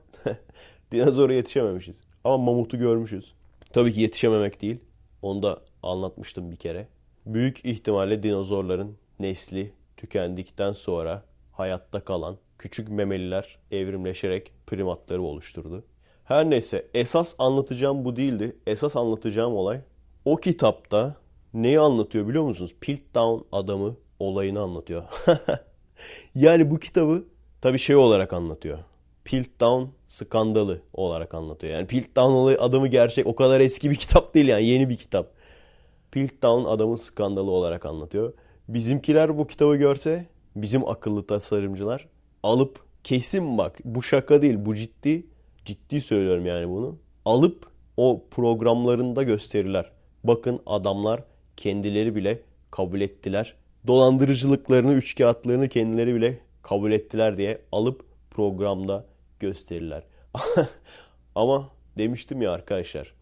dinozora yetişememişiz. Ama mamutu görmüşüz. Tabii ki yetişememek değil. Onu da anlatmıştım bir kere. Büyük ihtimalle dinozorların nesli tükendikten sonra hayatta kalan küçük memeliler evrimleşerek primatları oluşturdu. Her neyse, esas anlatacağım bu değildi. Esas anlatacağım olay, o kitapta neyi anlatıyor biliyor musunuz? Piltdown adamı olayını anlatıyor. Yani bu kitabı tabii şey olarak anlatıyor. Piltdown skandalı olarak anlatıyor. Yani Piltdown olayı adamı gerçek, o kadar eski bir kitap değil yani, yeni bir kitap. Piltdown adamın skandalı olarak anlatıyor. Bizimkiler bu kitabı görse, bizim akıllı tasarımcılar alıp kesin, bak bu şaka değil, bu ciddi. Ciddi söylüyorum yani bunu. Alıp o programlarında gösterirler. Bakın adamlar kendileri bile kabul ettiler. Dolandırıcılıklarını, üçkağıtlarını kendileri bile kabul ettiler diye alıp programda gösterirler. Ama demiştim ya arkadaşlar,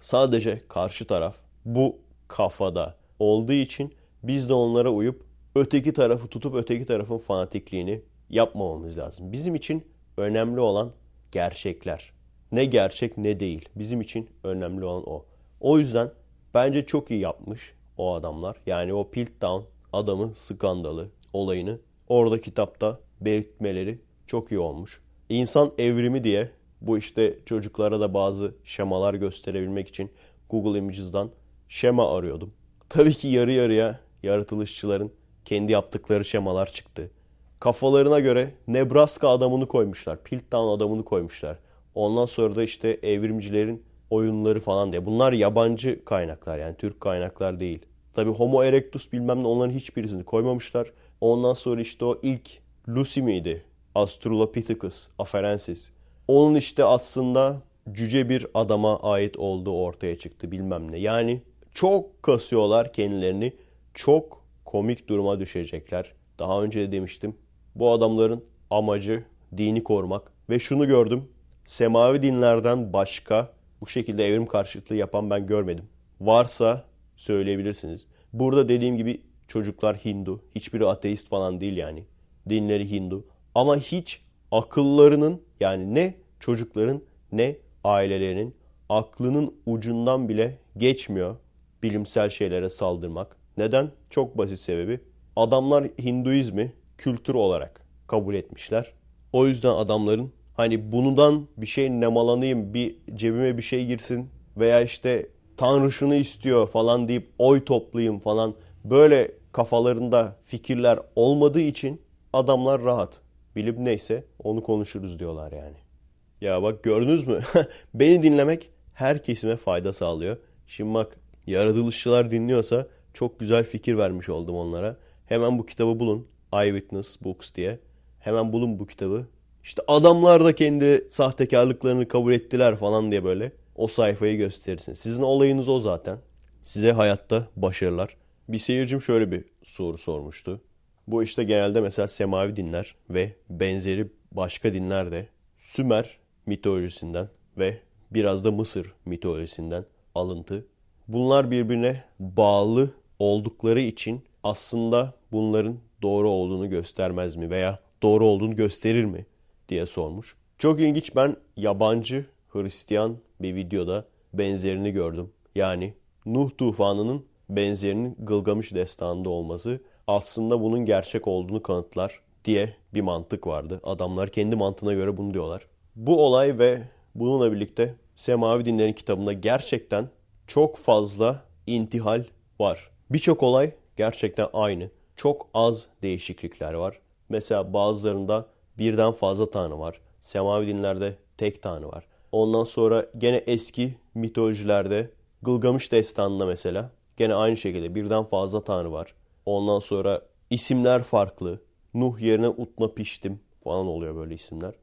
sadece karşı taraf bu kafada olduğu için biz de onlara uyup öteki tarafı tutup öteki tarafın fanatikliğini yapmamamız lazım. Bizim için önemli olan gerçekler. Ne gerçek ne değil. Bizim için önemli olan o. O yüzden bence çok iyi yapmış o adamlar. Yani o Piltdown adamı skandalı olayını orada kitapta belirtmeleri çok iyi olmuş. İnsan evrimi diye bu işte çocuklara da bazı şemalar gösterebilmek için Google Images'dan şema arıyordum. Tabii ki yarı yarıya yaratılışçıların kendi yaptıkları şemalar çıktı. Kafalarına göre Nebraska adamını koymuşlar. Piltdown adamını koymuşlar. Ondan sonra da işte evrimcilerin oyunları falan diye. Bunlar yabancı kaynaklar yani, Türk kaynaklar değil. Tabii Homo erectus bilmem ne, onların hiçbirisini koymamışlar. Ondan sonra işte o ilk Lucy miydi? Australopithecus afarensis. Onun işte aslında cüce bir adama ait olduğu ortaya çıktı bilmem ne. Yani çok kasıyorlar kendilerini. Çok komik duruma düşecekler. Daha önce de demiştim. Bu adamların amacı dini korumak. Ve şunu gördüm. Semavi dinlerden başka bu şekilde evrim karşıtlığı yapan ben görmedim. Varsa söyleyebilirsiniz. Burada dediğim gibi çocuklar Hindu. Hiçbiri ateist falan değil yani. Dinleri Hindu. Ama hiç akıllarının, yani ne çocukların ne ailelerinin aklının ucundan bile geçmiyor bilimsel şeylere saldırmak. Neden? Çok basit sebebi. Adamlar Hinduizmi kültür olarak kabul etmişler. O yüzden adamların hani bundan bir şey nemalanayım, bir cebime bir şey girsin veya işte Tanrı şunu istiyor falan deyip oy toplayayım falan, böyle kafalarında fikirler olmadığı için adamlar rahat. Bilim neyse onu konuşuruz diyorlar yani. Ya bak gördünüz mü? Beni dinlemek her kesime fayda sağlıyor. Şimdi bak yaratılışçılar dinliyorsa çok güzel fikir vermiş oldum onlara. Hemen bu kitabı bulun. Eyewitness Books diye. Hemen bulun bu kitabı. İşte adamlar da kendi sahtekarlıklarını kabul ettiler falan diye böyle o sayfayı gösterirsin. Sizin olayınız o zaten. Size hayatta başarılar. Bir seyircim şöyle bir soru sormuştu. Bu işte genelde mesela semavi dinler ve benzeri başka dinler de Sümer mitolojisinden ve biraz da Mısır mitolojisinden alıntı. Bunlar birbirine bağlı oldukları için aslında bunların doğru olduğunu göstermez mi veya doğru olduğunu gösterir mi diye sormuş. Çok ilginç, ben yabancı Hristiyan bir videoda benzerini gördüm. Yani Nuh tufanının benzerinin Gılgamış destanında olması aslında bunun gerçek olduğunu kanıtlar diye bir mantık vardı. Adamlar kendi mantığına göre bunu diyorlar. Bu olay ve bununla birlikte Semavi Dinlerin kitabında gerçekten çok fazla intihal var. Birçok olay gerçekten aynı. Çok az değişiklikler var. Mesela bazılarında birden fazla tanrı var. Semavi dinlerde tek tanrı var. Ondan sonra gene eski mitolojilerde Gılgamış destanında mesela gene aynı şekilde birden fazla tanrı var. Ondan sonra isimler farklı. Nuh yerine Utna piştim falan oluyor böyle isimler.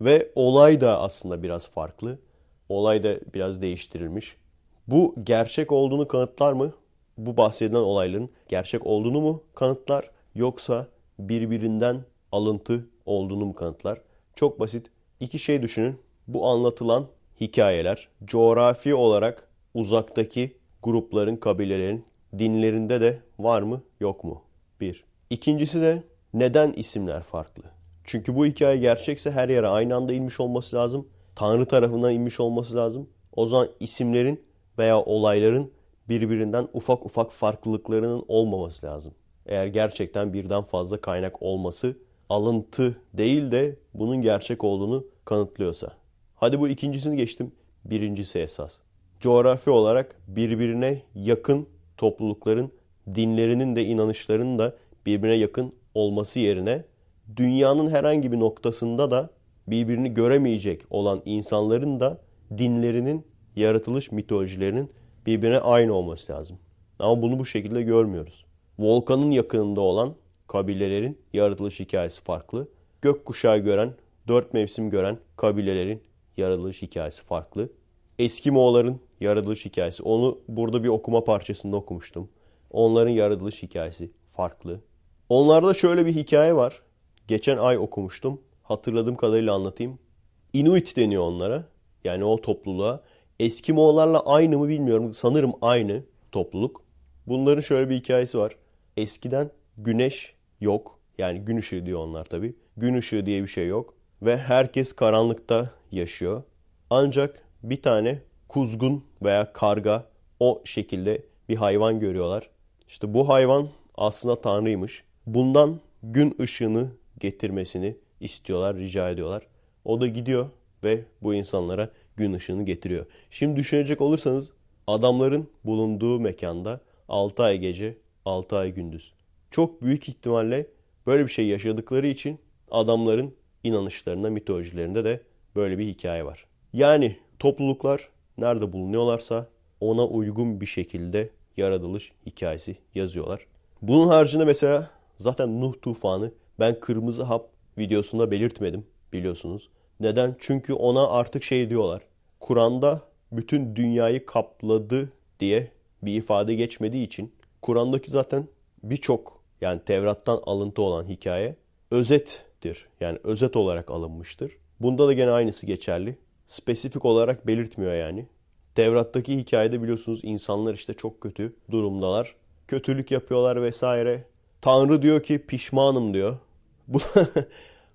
Ve olay da aslında biraz farklı. Olay da biraz değiştirilmiş. Bu gerçek olduğunu kanıtlar mı? Bu bahsedilen olayların gerçek olduğunu mu kanıtlar, yoksa birbirinden alıntı olduğunu mu kanıtlar? Çok basit. İki şey düşünün. Bu anlatılan hikayeler coğrafi olarak uzaktaki grupların, kabilelerin dinlerinde de var mı, yok mu? Bir. İkincisi de Neden isimler farklı? Çünkü bu hikaye gerçekse her yere aynı anda inmiş olması lazım. Tanrı tarafından inmiş olması lazım. O zaman isimlerin veya olayların birbirinden ufak ufak farklılıklarının olmaması lazım. Eğer gerçekten birden fazla kaynak olması alıntı değil de bunun gerçek olduğunu kanıtlıyorsa. Hadi bu ikincisini geçtim. Birincisi esas. Coğrafi olarak birbirine yakın toplulukların, dinlerinin de inanışlarının da birbirine yakın olması yerine dünyanın herhangi bir noktasında da birbirini göremeyecek olan insanların da dinlerinin, yaratılış mitolojilerinin birbirine aynı olması lazım. Ama bunu bu şekilde görmüyoruz. Volkanın yakınında olan kabilelerin yaratılış hikayesi farklı. Gökkuşağı gören, dört mevsim gören kabilelerin yaratılış hikayesi farklı. Eskimoğların yaratılış hikayesi. Onu burada bir okuma parçasında okumuştum. Onların yaratılış hikayesi farklı. Onlarda şöyle bir hikaye var. Geçen ay okumuştum. Hatırladığım kadarıyla anlatayım. Inuit deniyor onlara. Yani o topluluğa. Eskimoğlarla aynı mı bilmiyorum. Sanırım aynı topluluk. Bunların şöyle bir hikayesi var. Eskiden güneş yok. Yani gün ışığı diyor onlar tabii. Gün ışığı diye bir şey yok. Ve herkes karanlıkta yaşıyor. Ancak bir tane kuzgun veya karga, o şekilde bir hayvan görüyorlar. İşte bu hayvan aslında tanrıymış. Bundan gün ışığını getirmesini istiyorlar, rica ediyorlar. O da gidiyor ve bu insanlara gün ışığını getiriyor. Şimdi düşünecek olursanız adamların bulunduğu mekanda altı ay gece, altı ay gündüz. Çok büyük ihtimalle böyle bir şey yaşadıkları için adamların inanışlarında, mitolojilerinde de böyle bir hikaye var. Yani topluluklar nerede bulunuyorlarsa ona uygun bir şekilde yaratılış hikayesi yazıyorlar. Bunun haricinde mesela zaten Nuh tufanı ben Kırmızı Hap videosunda belirtmedim biliyorsunuz. Neden? Çünkü ona artık şey diyorlar. Kur'an'da bütün dünyayı kapladı diye bir ifade geçmediği için Kur'an'daki zaten birçok yani Tevrat'tan alıntı olan hikaye özettir. Yani özet olarak alınmıştır. Bunda da gene aynısı geçerli. Spesifik olarak belirtmiyor yani. Tevrat'taki hikayede biliyorsunuz insanlar işte çok kötü durumdalar. Kötülük yapıyorlar vesaire. Tanrı diyor ki pişmanım diyor. Bu da,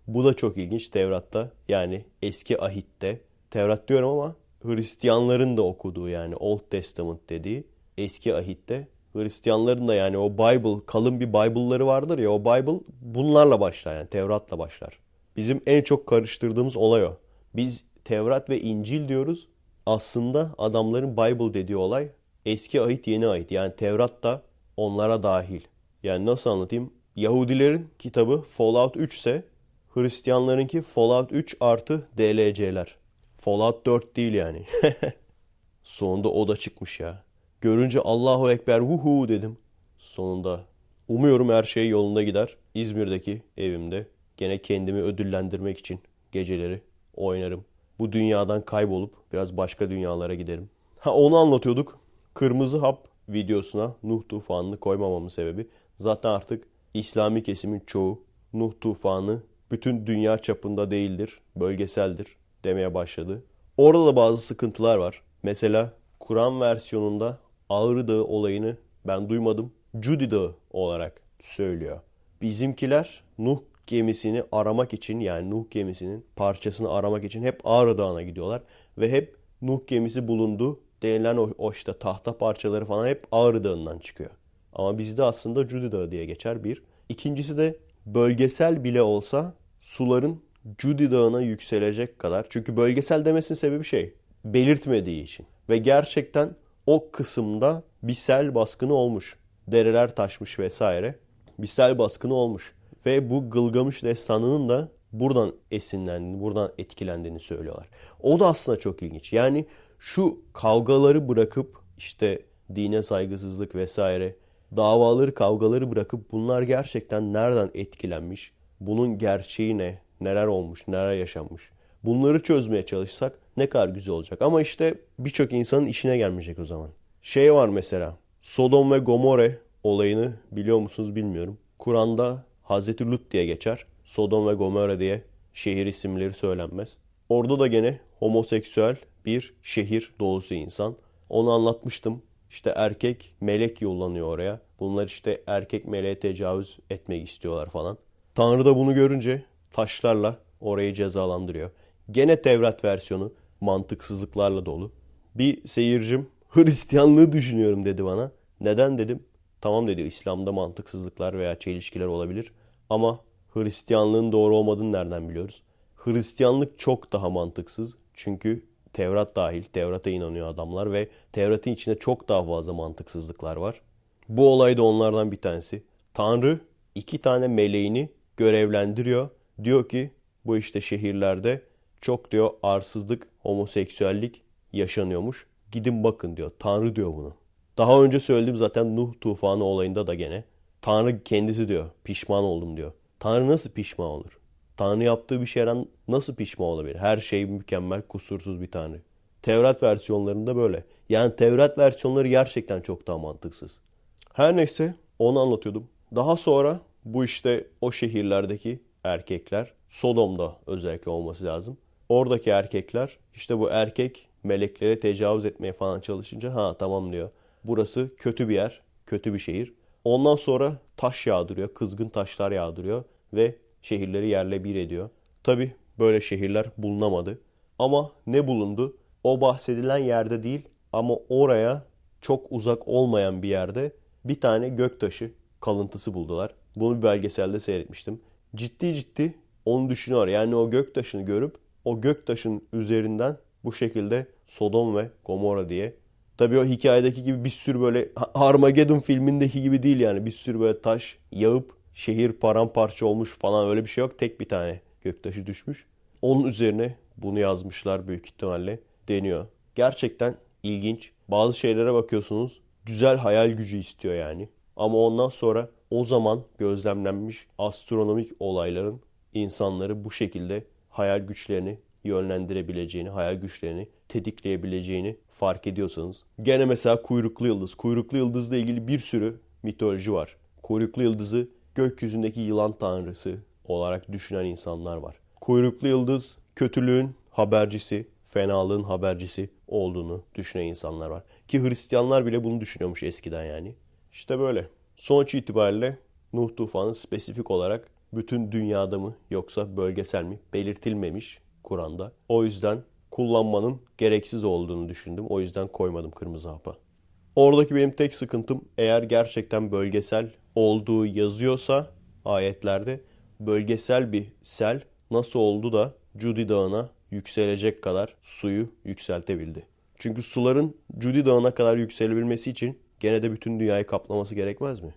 bu da çok ilginç Tevrat'ta. Yani eski ahitte. Tevrat diyorum ama Hristiyanların da okuduğu yani Old Testament dediği eski ahitte. Hristiyanların da yani o Bible, kalın bir Bible'ları vardır ya. O Bible bunlarla başlar yani Tevrat'la başlar. Bizim en çok karıştırdığımız olay o. Biz Tevrat ve İncil diyoruz. Aslında adamların Bible dediği olay eski ahit yeni ahit. Yani Tevrat da onlara dahil. Yani nasıl anlatayım? Yahudilerin kitabı Fallout üç ise Hristiyanlarınki Fallout üç artı D L C'ler. Fallout dört değil yani. Sonunda o da çıkmış ya. Görünce Allahu Ekber vuhu dedim. Sonunda. Umuyorum her şey yolunda gider. İzmir'deki evimde gene kendimi ödüllendirmek için geceleri oynarım. Bu dünyadan kaybolup biraz başka dünyalara giderim. Ha onu anlatıyorduk. Kırmızı Hap videosuna Nuh tufanını koymamamın sebebi. Zaten artık İslami kesimin çoğu Nuh tufanı bütün dünya çapında değildir, bölgeseldir demeye başladı. Orada da bazı sıkıntılar var. Mesela Kur'an versiyonunda Ağrı Dağı olayını ben duymadım. Cudi Dağı olarak söylüyor. Bizimkiler Nuh gemisini aramak için yani Nuh gemisinin parçasını aramak için hep Ağrı Dağı'na gidiyorlar. Ve hep Nuh gemisi bulundu denilen o, o işte tahta parçaları falan hep Ağrı Dağı'ndan çıkıyor. Ama bizde aslında Cudi Dağı diye geçer bir. İkincisi de bölgesel bile olsa suların Cudi Dağı'na yükselecek kadar. Çünkü bölgesel demesinin sebebi şey belirtmediği için. Ve gerçekten o kısımda bir sel baskını olmuş. Dereler taşmış vesaire. Bir sel baskını olmuş. Ve bu Gılgamış destanının da buradan esinlendiğini, buradan etkilendiğini söylüyorlar. O da aslında çok ilginç. Yani şu kavgaları bırakıp işte dine saygısızlık vesaire davaları, kavgaları bırakıp bunlar gerçekten nereden etkilenmiş? Bunun gerçeği ne? Neler olmuş? Neler yaşanmış? Bunları çözmeye çalışsak ne kadar güzel olacak. Ama işte birçok insanın işine gelmeyecek o zaman. Şey var mesela Sodom ve Gomorra olayını biliyor musunuz bilmiyorum. Kur'an'da Hazreti Lut diye geçer. Sodom ve Gomorra diye şehir isimleri söylenmez. Orada da gene homoseksüel bir şehir doğusu insan. Onu anlatmıştım. İşte erkek melek yollanıyor oraya. Bunlar işte erkek meleğe tecavüz etmek istiyorlar falan. Tanrı da bunu görünce taşlarla orayı cezalandırıyor. Gene Tevrat versiyonu mantıksızlıklarla dolu. Bir seyircim Hristiyanlığı düşünüyorum dedi bana. Neden dedim. Tamam dedi, İslam'da mantıksızlıklar veya çelişkiler olabilir. Ama Hristiyanlığın doğru olmadığını nereden biliyoruz? Hristiyanlık çok daha mantıksız. Çünkü Tevrat dahil, Tevrat'a inanıyor adamlar ve Tevrat'ın içinde çok daha fazla mantıksızlıklar var. Bu olay da onlardan bir tanesi. Tanrı iki tane meleğini görevlendiriyor. Diyor ki bu işte şehirlerde çok diyor arsızlık, homoseksüellik yaşanıyormuş. Gidin bakın diyor. Tanrı diyor bunu. Daha önce söyledim zaten Nuh tufanı olayında da gene. Tanrı kendisi diyor pişman oldum diyor. Tanrı nasıl pişman olur? Tanrı yaptığı bir şeyden nasıl pişman olabilir? Her şey mükemmel, kusursuz bir Tanrı. Tevrat versiyonlarında böyle. Yani Tevrat versiyonları gerçekten çok daha mantıksız. Her neyse onu anlatıyordum. Daha sonra bu işte o şehirlerdeki erkekler, Sodom'da özellikle olması lazım. Oradaki erkekler işte bu erkek meleklere tecavüz etmeye falan çalışınca ha tamam diyor. Burası kötü bir yer, kötü bir şehir. Ondan sonra taş yağdırıyor, kızgın taşlar yağdırıyor ve şehirleri yerle bir ediyor. Tabii böyle şehirler bulunamadı. Ama ne bulundu? O bahsedilen yerde değil ama oraya çok uzak olmayan bir yerde bir tane göktaşı kalıntısı buldular. Bunu bir belgeselde seyretmiştim. Ciddi ciddi onu düşünüyor. Yani o göktaşını görüp o göktaşının üzerinden bu şekilde Sodom ve Gomorra diye. Tabii o hikayedeki gibi bir sürü böyle Armageddon filmindeki gibi değil yani. Bir sürü böyle taş yağıp şehir paramparça olmuş falan öyle bir şey yok. Tek bir tane göktaşı düşmüş. Onun üzerine bunu yazmışlar büyük ihtimalle deniyor. Gerçekten ilginç. Bazı şeylere bakıyorsunuz güzel hayal gücü istiyor yani. Ama ondan sonra o zaman gözlemlenmiş astronomik olayların insanları bu şekilde hayal güçlerini yönlendirebileceğini, hayal güçlerini tetikleyebileceğini fark ediyorsanız. Gene mesela kuyruklu yıldız. Kuyruklu yıldızla ilgili bir sürü mitoloji var. Kuyruklu yıldızı gökyüzündeki yılan tanrısı olarak düşünen insanlar var. Kuyruklu yıldız kötülüğün habercisi, fenalığın habercisi olduğunu düşünen insanlar var. Ki Hristiyanlar bile bunu düşünüyormuş eskiden yani. İşte böyle. Sonuç itibariyle Nuh tufanı spesifik olarak bütün dünyada mı yoksa bölgesel mi belirtilmemiş Kur'an'da. O yüzden kullanmanın gereksiz olduğunu düşündüm. O yüzden koymadım Kırmızı Hap'a. Oradaki benim tek sıkıntım eğer gerçekten bölgesel olduğu yazıyorsa ayetlerde bölgesel bir sel nasıl oldu da Cudi Dağı'na yükselecek kadar suyu yükseltebildi. Çünkü suların Cudi Dağı'na kadar yükselebilmesi için gene de bütün dünyayı kaplaması gerekmez mi?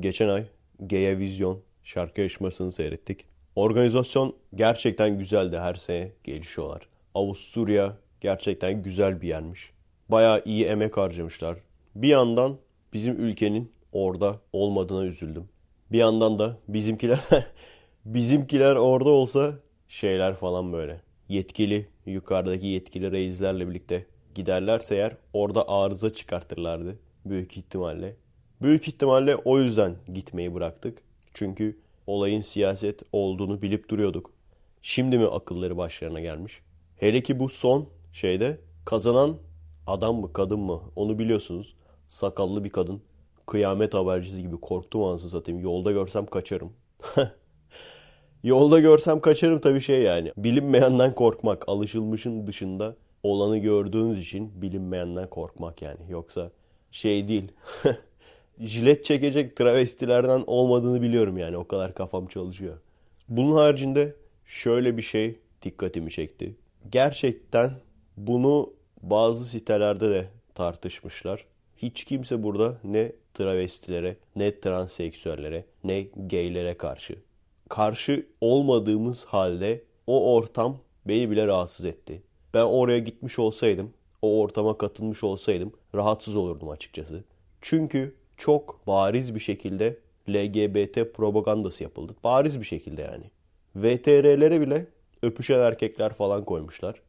Geçen ay Gaya Vizyon şarkı yarışmasını seyrettik. Organizasyon gerçekten güzeldi, her sene gelişiyorlar. Avusturya gerçekten güzel bir yermiş. Bayağı iyi emek harcamışlar. Bir yandan bizim ülkenin orada olmadığına üzüldüm. Bir yandan da bizimkiler bizimkiler orada olsa şeyler falan böyle. Yetkili, yukarıdaki yetkili reislerle birlikte giderlerse eğer orada arıza çıkartırlardı büyük ihtimalle. Büyük ihtimalle o yüzden gitmeyi bıraktık. Çünkü olayın siyaset olduğunu bilip duruyorduk. Şimdi mi akılları başlarına gelmiş? Hele ki bu son şeyde kazanan adam mı kadın mı onu biliyorsunuz. Sakallı bir kadın. Kıyamet habercisi gibi korktum anasını satayım. Yolda görsem kaçarım. Yolda görsem kaçarım tabii şey yani. Bilinmeyenden korkmak. Alışılmışın dışında olanı gördüğünüz için bilinmeyenden korkmak yani. Yoksa şey değil. Jilet çekecek travestilerden olmadığını biliyorum yani. O kadar kafam çalışıyor. Bunun haricinde şöyle bir şey dikkatimi çekti. Gerçekten bunu bazı sitelerde de tartışmışlar. Hiç kimse burada ne travestilere, ne transseksüellere, ne gaylere karşı. Karşı olmadığımız halde o ortam beni bile rahatsız etti. Ben oraya gitmiş olsaydım, o ortama katılmış olsaydım rahatsız olurdum açıkçası. Çünkü çok bariz bir şekilde L G B T propagandası yapıldı. Bariz bir şekilde yani. V T R'lere bile öpüşen erkekler falan koymuşlar.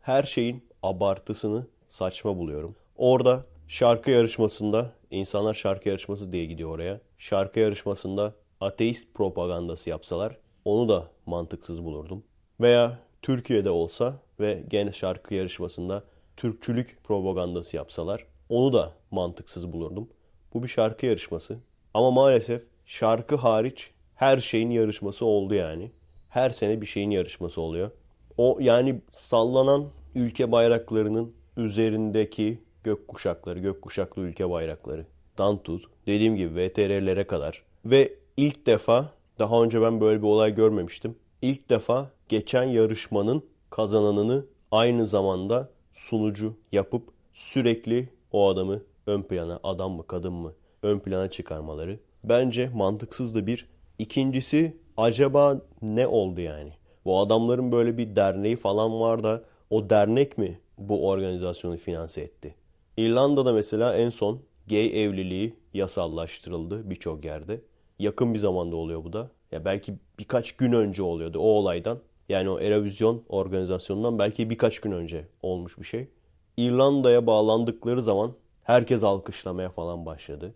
Her şeyin abartısını saçma buluyorum. Orada şarkı yarışmasında, insanlar şarkı yarışması diye gidiyor oraya. Şarkı yarışmasında ateist propagandası yapsalar onu da mantıksız bulurdum. Veya Türkiye'de olsa ve gene şarkı yarışmasında Türkçülük propagandası yapsalar onu da mantıksız bulurdum. Bu bir şarkı yarışması. Ama maalesef şarkı hariç her şeyin yarışması oldu yani. Her sene bir şeyin yarışması oluyor. O yani sallanan ülke bayraklarının üzerindeki gökkuşakları, gökkuşaklı ülke bayrakları. Dan tut. Dediğim gibi V T R'lere kadar. Ve ilk defa, daha önce ben böyle bir olay görmemiştim. İlk defa geçen yarışmanın kazananını aynı zamanda sunucu yapıp sürekli o adamı ön plana, adam mı kadın mı ön plana çıkarmaları. Bence mantıksızdı bir. İkincisi acaba ne oldu yani? Bu adamların böyle bir derneği falan var da o dernek mi bu organizasyonu finanse etti? İrlanda'da mesela en son gay evliliği yasallaştırıldı birçok yerde. Yakın bir zamanda oluyor bu da. Ya belki birkaç gün önce oluyordu o olaydan. Yani o Eurovision organizasyonundan belki birkaç gün önce olmuş bir şey. İrlanda'ya bağlandıkları zaman herkes alkışlamaya falan başladı.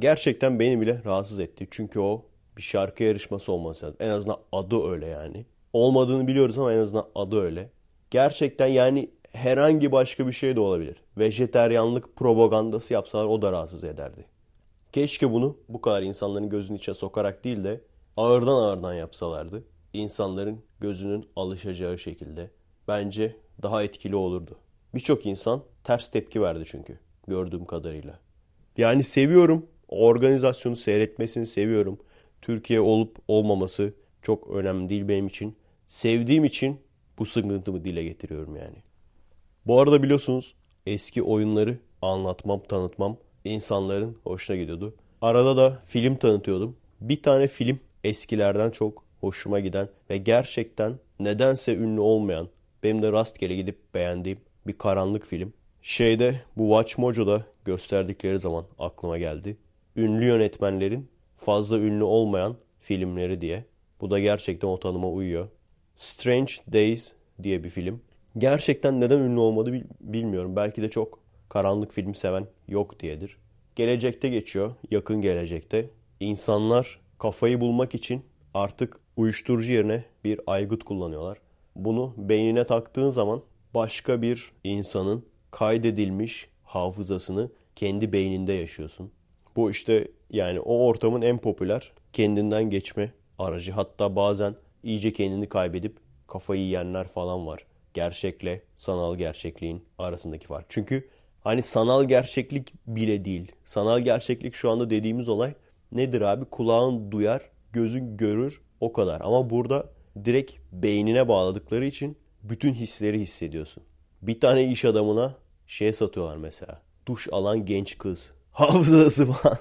Gerçekten beni bile rahatsız etti. Çünkü o bir şarkı yarışması olması lazım. En azından adı öyle yani. Olmadığını biliyoruz ama en azından adı öyle. Gerçekten yani herhangi başka bir şey de olabilir. Vejeteryanlık propagandası yapsalar o da rahatsız ederdi. Keşke bunu bu kadar insanların gözünün içine sokarak değil de ağırdan ağırdan yapsalardı. İnsanların gözünün alışacağı şekilde. Bence daha etkili olurdu. Birçok insan ters tepki verdi çünkü gördüğüm kadarıyla. Yani seviyorum. Organizasyonu seyretmesini seviyorum. Türkiye olup olmaması çok önemli değil benim için. Sevdiğim için bu sıkıntımı dile getiriyorum yani. Bu arada biliyorsunuz eski oyunları anlatmam, tanıtmam insanların hoşuna gidiyordu. Arada da film tanıtıyordum. Bir tane film eskilerden çok hoşuma giden ve gerçekten nedense ünlü olmayan, benim de rastgele gidip beğendiğim bir karanlık film. Şeyde bu Watch Mojo'da gösterdikleri zaman aklıma geldi. Ünlü yönetmenlerin fazla ünlü olmayan filmleri diye. Bu da gerçekten o tanıma uyuyor. Strange Days diye bir film. Gerçekten neden ünlü olmadı bilmiyorum. Belki de çok karanlık film seven yok diyedir. Gelecekte geçiyor, yakın gelecekte. İnsanlar kafayı bulmak için artık uyuşturucu yerine bir aygıt kullanıyorlar. Bunu beynine taktığın zaman başka bir insanın kaydedilmiş hafızasını kendi beyninde yaşıyorsun. Bu işte yani o ortamın en popüler kendinden geçme aracı. Hatta bazen iyice kendini kaybedip kafayı yiyenler falan var. Gerçekle sanal gerçekliğin arasındaki fark. Çünkü hani sanal gerçeklik bile değil. Sanal gerçeklik şu anda dediğimiz olay nedir abi? Kulağın duyar, gözün görür o kadar. Ama burada direkt beynine bağladıkları için bütün hisleri hissediyorsun. Bir tane iş adamına şey satıyorlar mesela. Duş alan genç kız. Hafızası falan.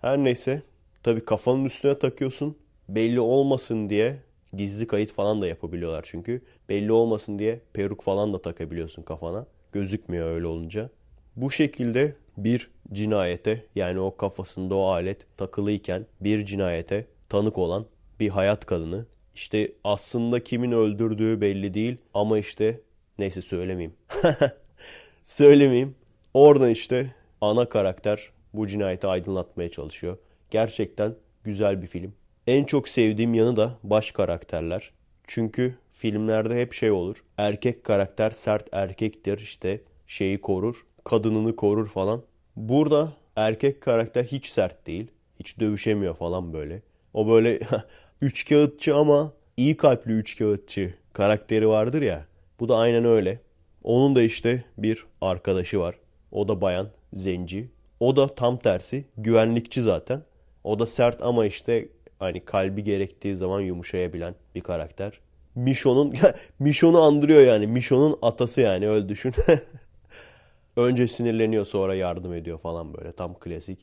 Her neyse. Tabii kafanın üstüne takıyorsun. Belli olmasın diye gizli kayıt falan da yapabiliyorlar çünkü. Belli olmasın diye peruk falan da takabiliyorsun kafana. Gözükmüyor öyle olunca. Bu şekilde bir cinayete yani o kafasında o alet takılıyken bir cinayete tanık olan bir hayat kadını. İşte aslında kimin öldürdüğü belli değil ama işte neyse söylemeyeyim. söylemeyeyim. Oradan işte ana karakter bu cinayeti aydınlatmaya çalışıyor. Gerçekten güzel bir film. En çok sevdiğim yanı da baş karakterler. Çünkü filmlerde hep şey olur. Erkek karakter sert erkektir işte şeyi korur, kadınını korur falan. Burada erkek karakter hiç sert değil. Hiç dövüşemiyor falan böyle. O böyle üçkağıtçı ama iyi kalpli üçkağıtçı karakteri vardır ya. Bu da aynen öyle. Onun da işte bir arkadaşı var. O da bayan, zenci. O da tam tersi güvenlikçi zaten. O da sert ama işte hani kalbi gerektiği zaman yumuşayabilen bir karakter. Mişon'un Mişon'u andırıyor yani. Mişon'un atası yani öyle düşün. Önce sinirleniyor sonra yardım ediyor falan böyle tam klasik.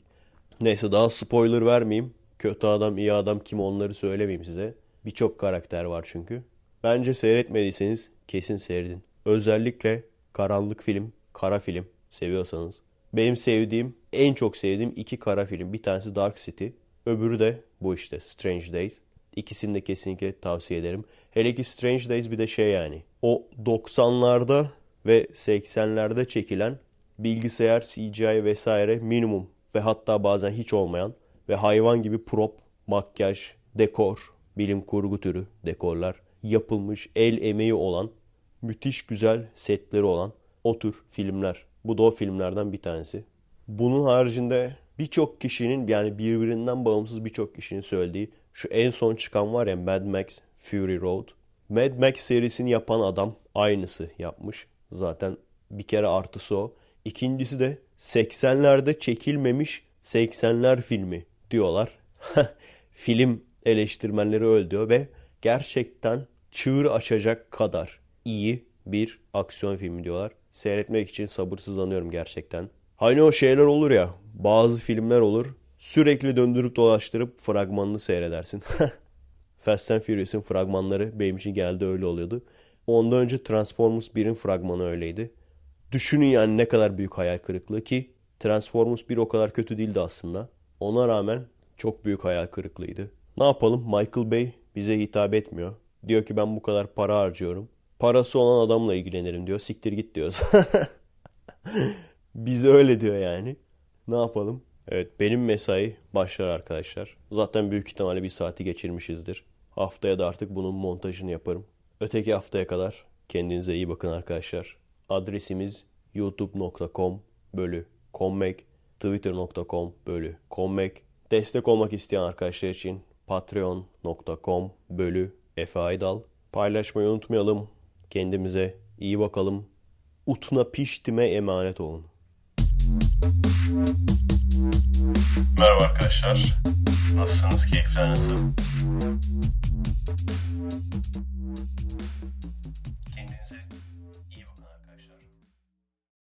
Neyse daha spoiler vermeyeyim. Kötü adam, iyi adam kim onları söylemeyeyim size. Birçok karakter var çünkü. Bence seyretmediyseniz kesin seyredin. Özellikle karanlık film, kara film seviyorsanız. Benim sevdiğim, en çok sevdiğim iki kara film. Bir tanesi Dark City. Öbürü de bu işte Strange Days. İkisini de kesinlikle tavsiye ederim. Hele ki Strange Days bir de şey yani. O doksanlarda ve seksenlerde çekilen bilgisayar, C G I vesaire minimum ve hatta bazen hiç olmayan ve hayvan gibi prop, makyaj, dekor, bilim kurgu türü dekorlar yapılmış, el emeği olan, müthiş güzel setleri olan o tür filmler. Bu da o filmlerden bir tanesi. Bunun haricinde birçok kişinin, yani birbirinden bağımsız birçok kişinin söylediği şu en son çıkan var ya, Mad Max Fury Road. Mad Max serisini yapan adam aynısı yapmış. Zaten bir kere artısı o. İkincisi de seksenlerde çekilmemiş seksenler filmi diyorlar. Film eleştirmenleri öyle diyor ve gerçekten çığır açacak kadar iyi bir aksiyon filmi diyorlar. Seyretmek için sabırsızlanıyorum gerçekten. Hani o şeyler olur ya, bazı filmler olur, sürekli döndürüp dolaştırıp fragmanını seyredersin. Fast and Furious'ın fragmanları benim için geldi öyle oluyordu. Ondan önce Transformers birin fragmanı öyleydi. Düşünün yani ne kadar büyük hayal kırıklığı, ki Transformers bir o kadar kötü değildi aslında. Ona rağmen çok büyük hayal kırıklığıydı. Ne yapalım, Michael Bay bize hitap etmiyor. Diyor ki ben bu kadar para harcıyorum. Parası olan adamla ilgilenirim diyor. Siktir git diyoruz. Biz öyle diyor yani. Ne yapalım? Evet, benim mesai başlar arkadaşlar. Zaten büyük ihtimalle bir saati geçirmişizdir. Haftaya da artık bunun montajını yaparım. Öteki haftaya kadar kendinize iyi bakın arkadaşlar. Adresimiz youtube nokta com bölü kommek, twitter nokta com bölü kommek. Destek olmak isteyen arkadaşlar için patreon nokta com bölü Efe Aydal. Paylaşmayı unutmayalım. Kendimize iyi bakalım. Utna Piştim'e emanet olun. Merhaba arkadaşlar. Nasılsınız? Keyifler nasıl?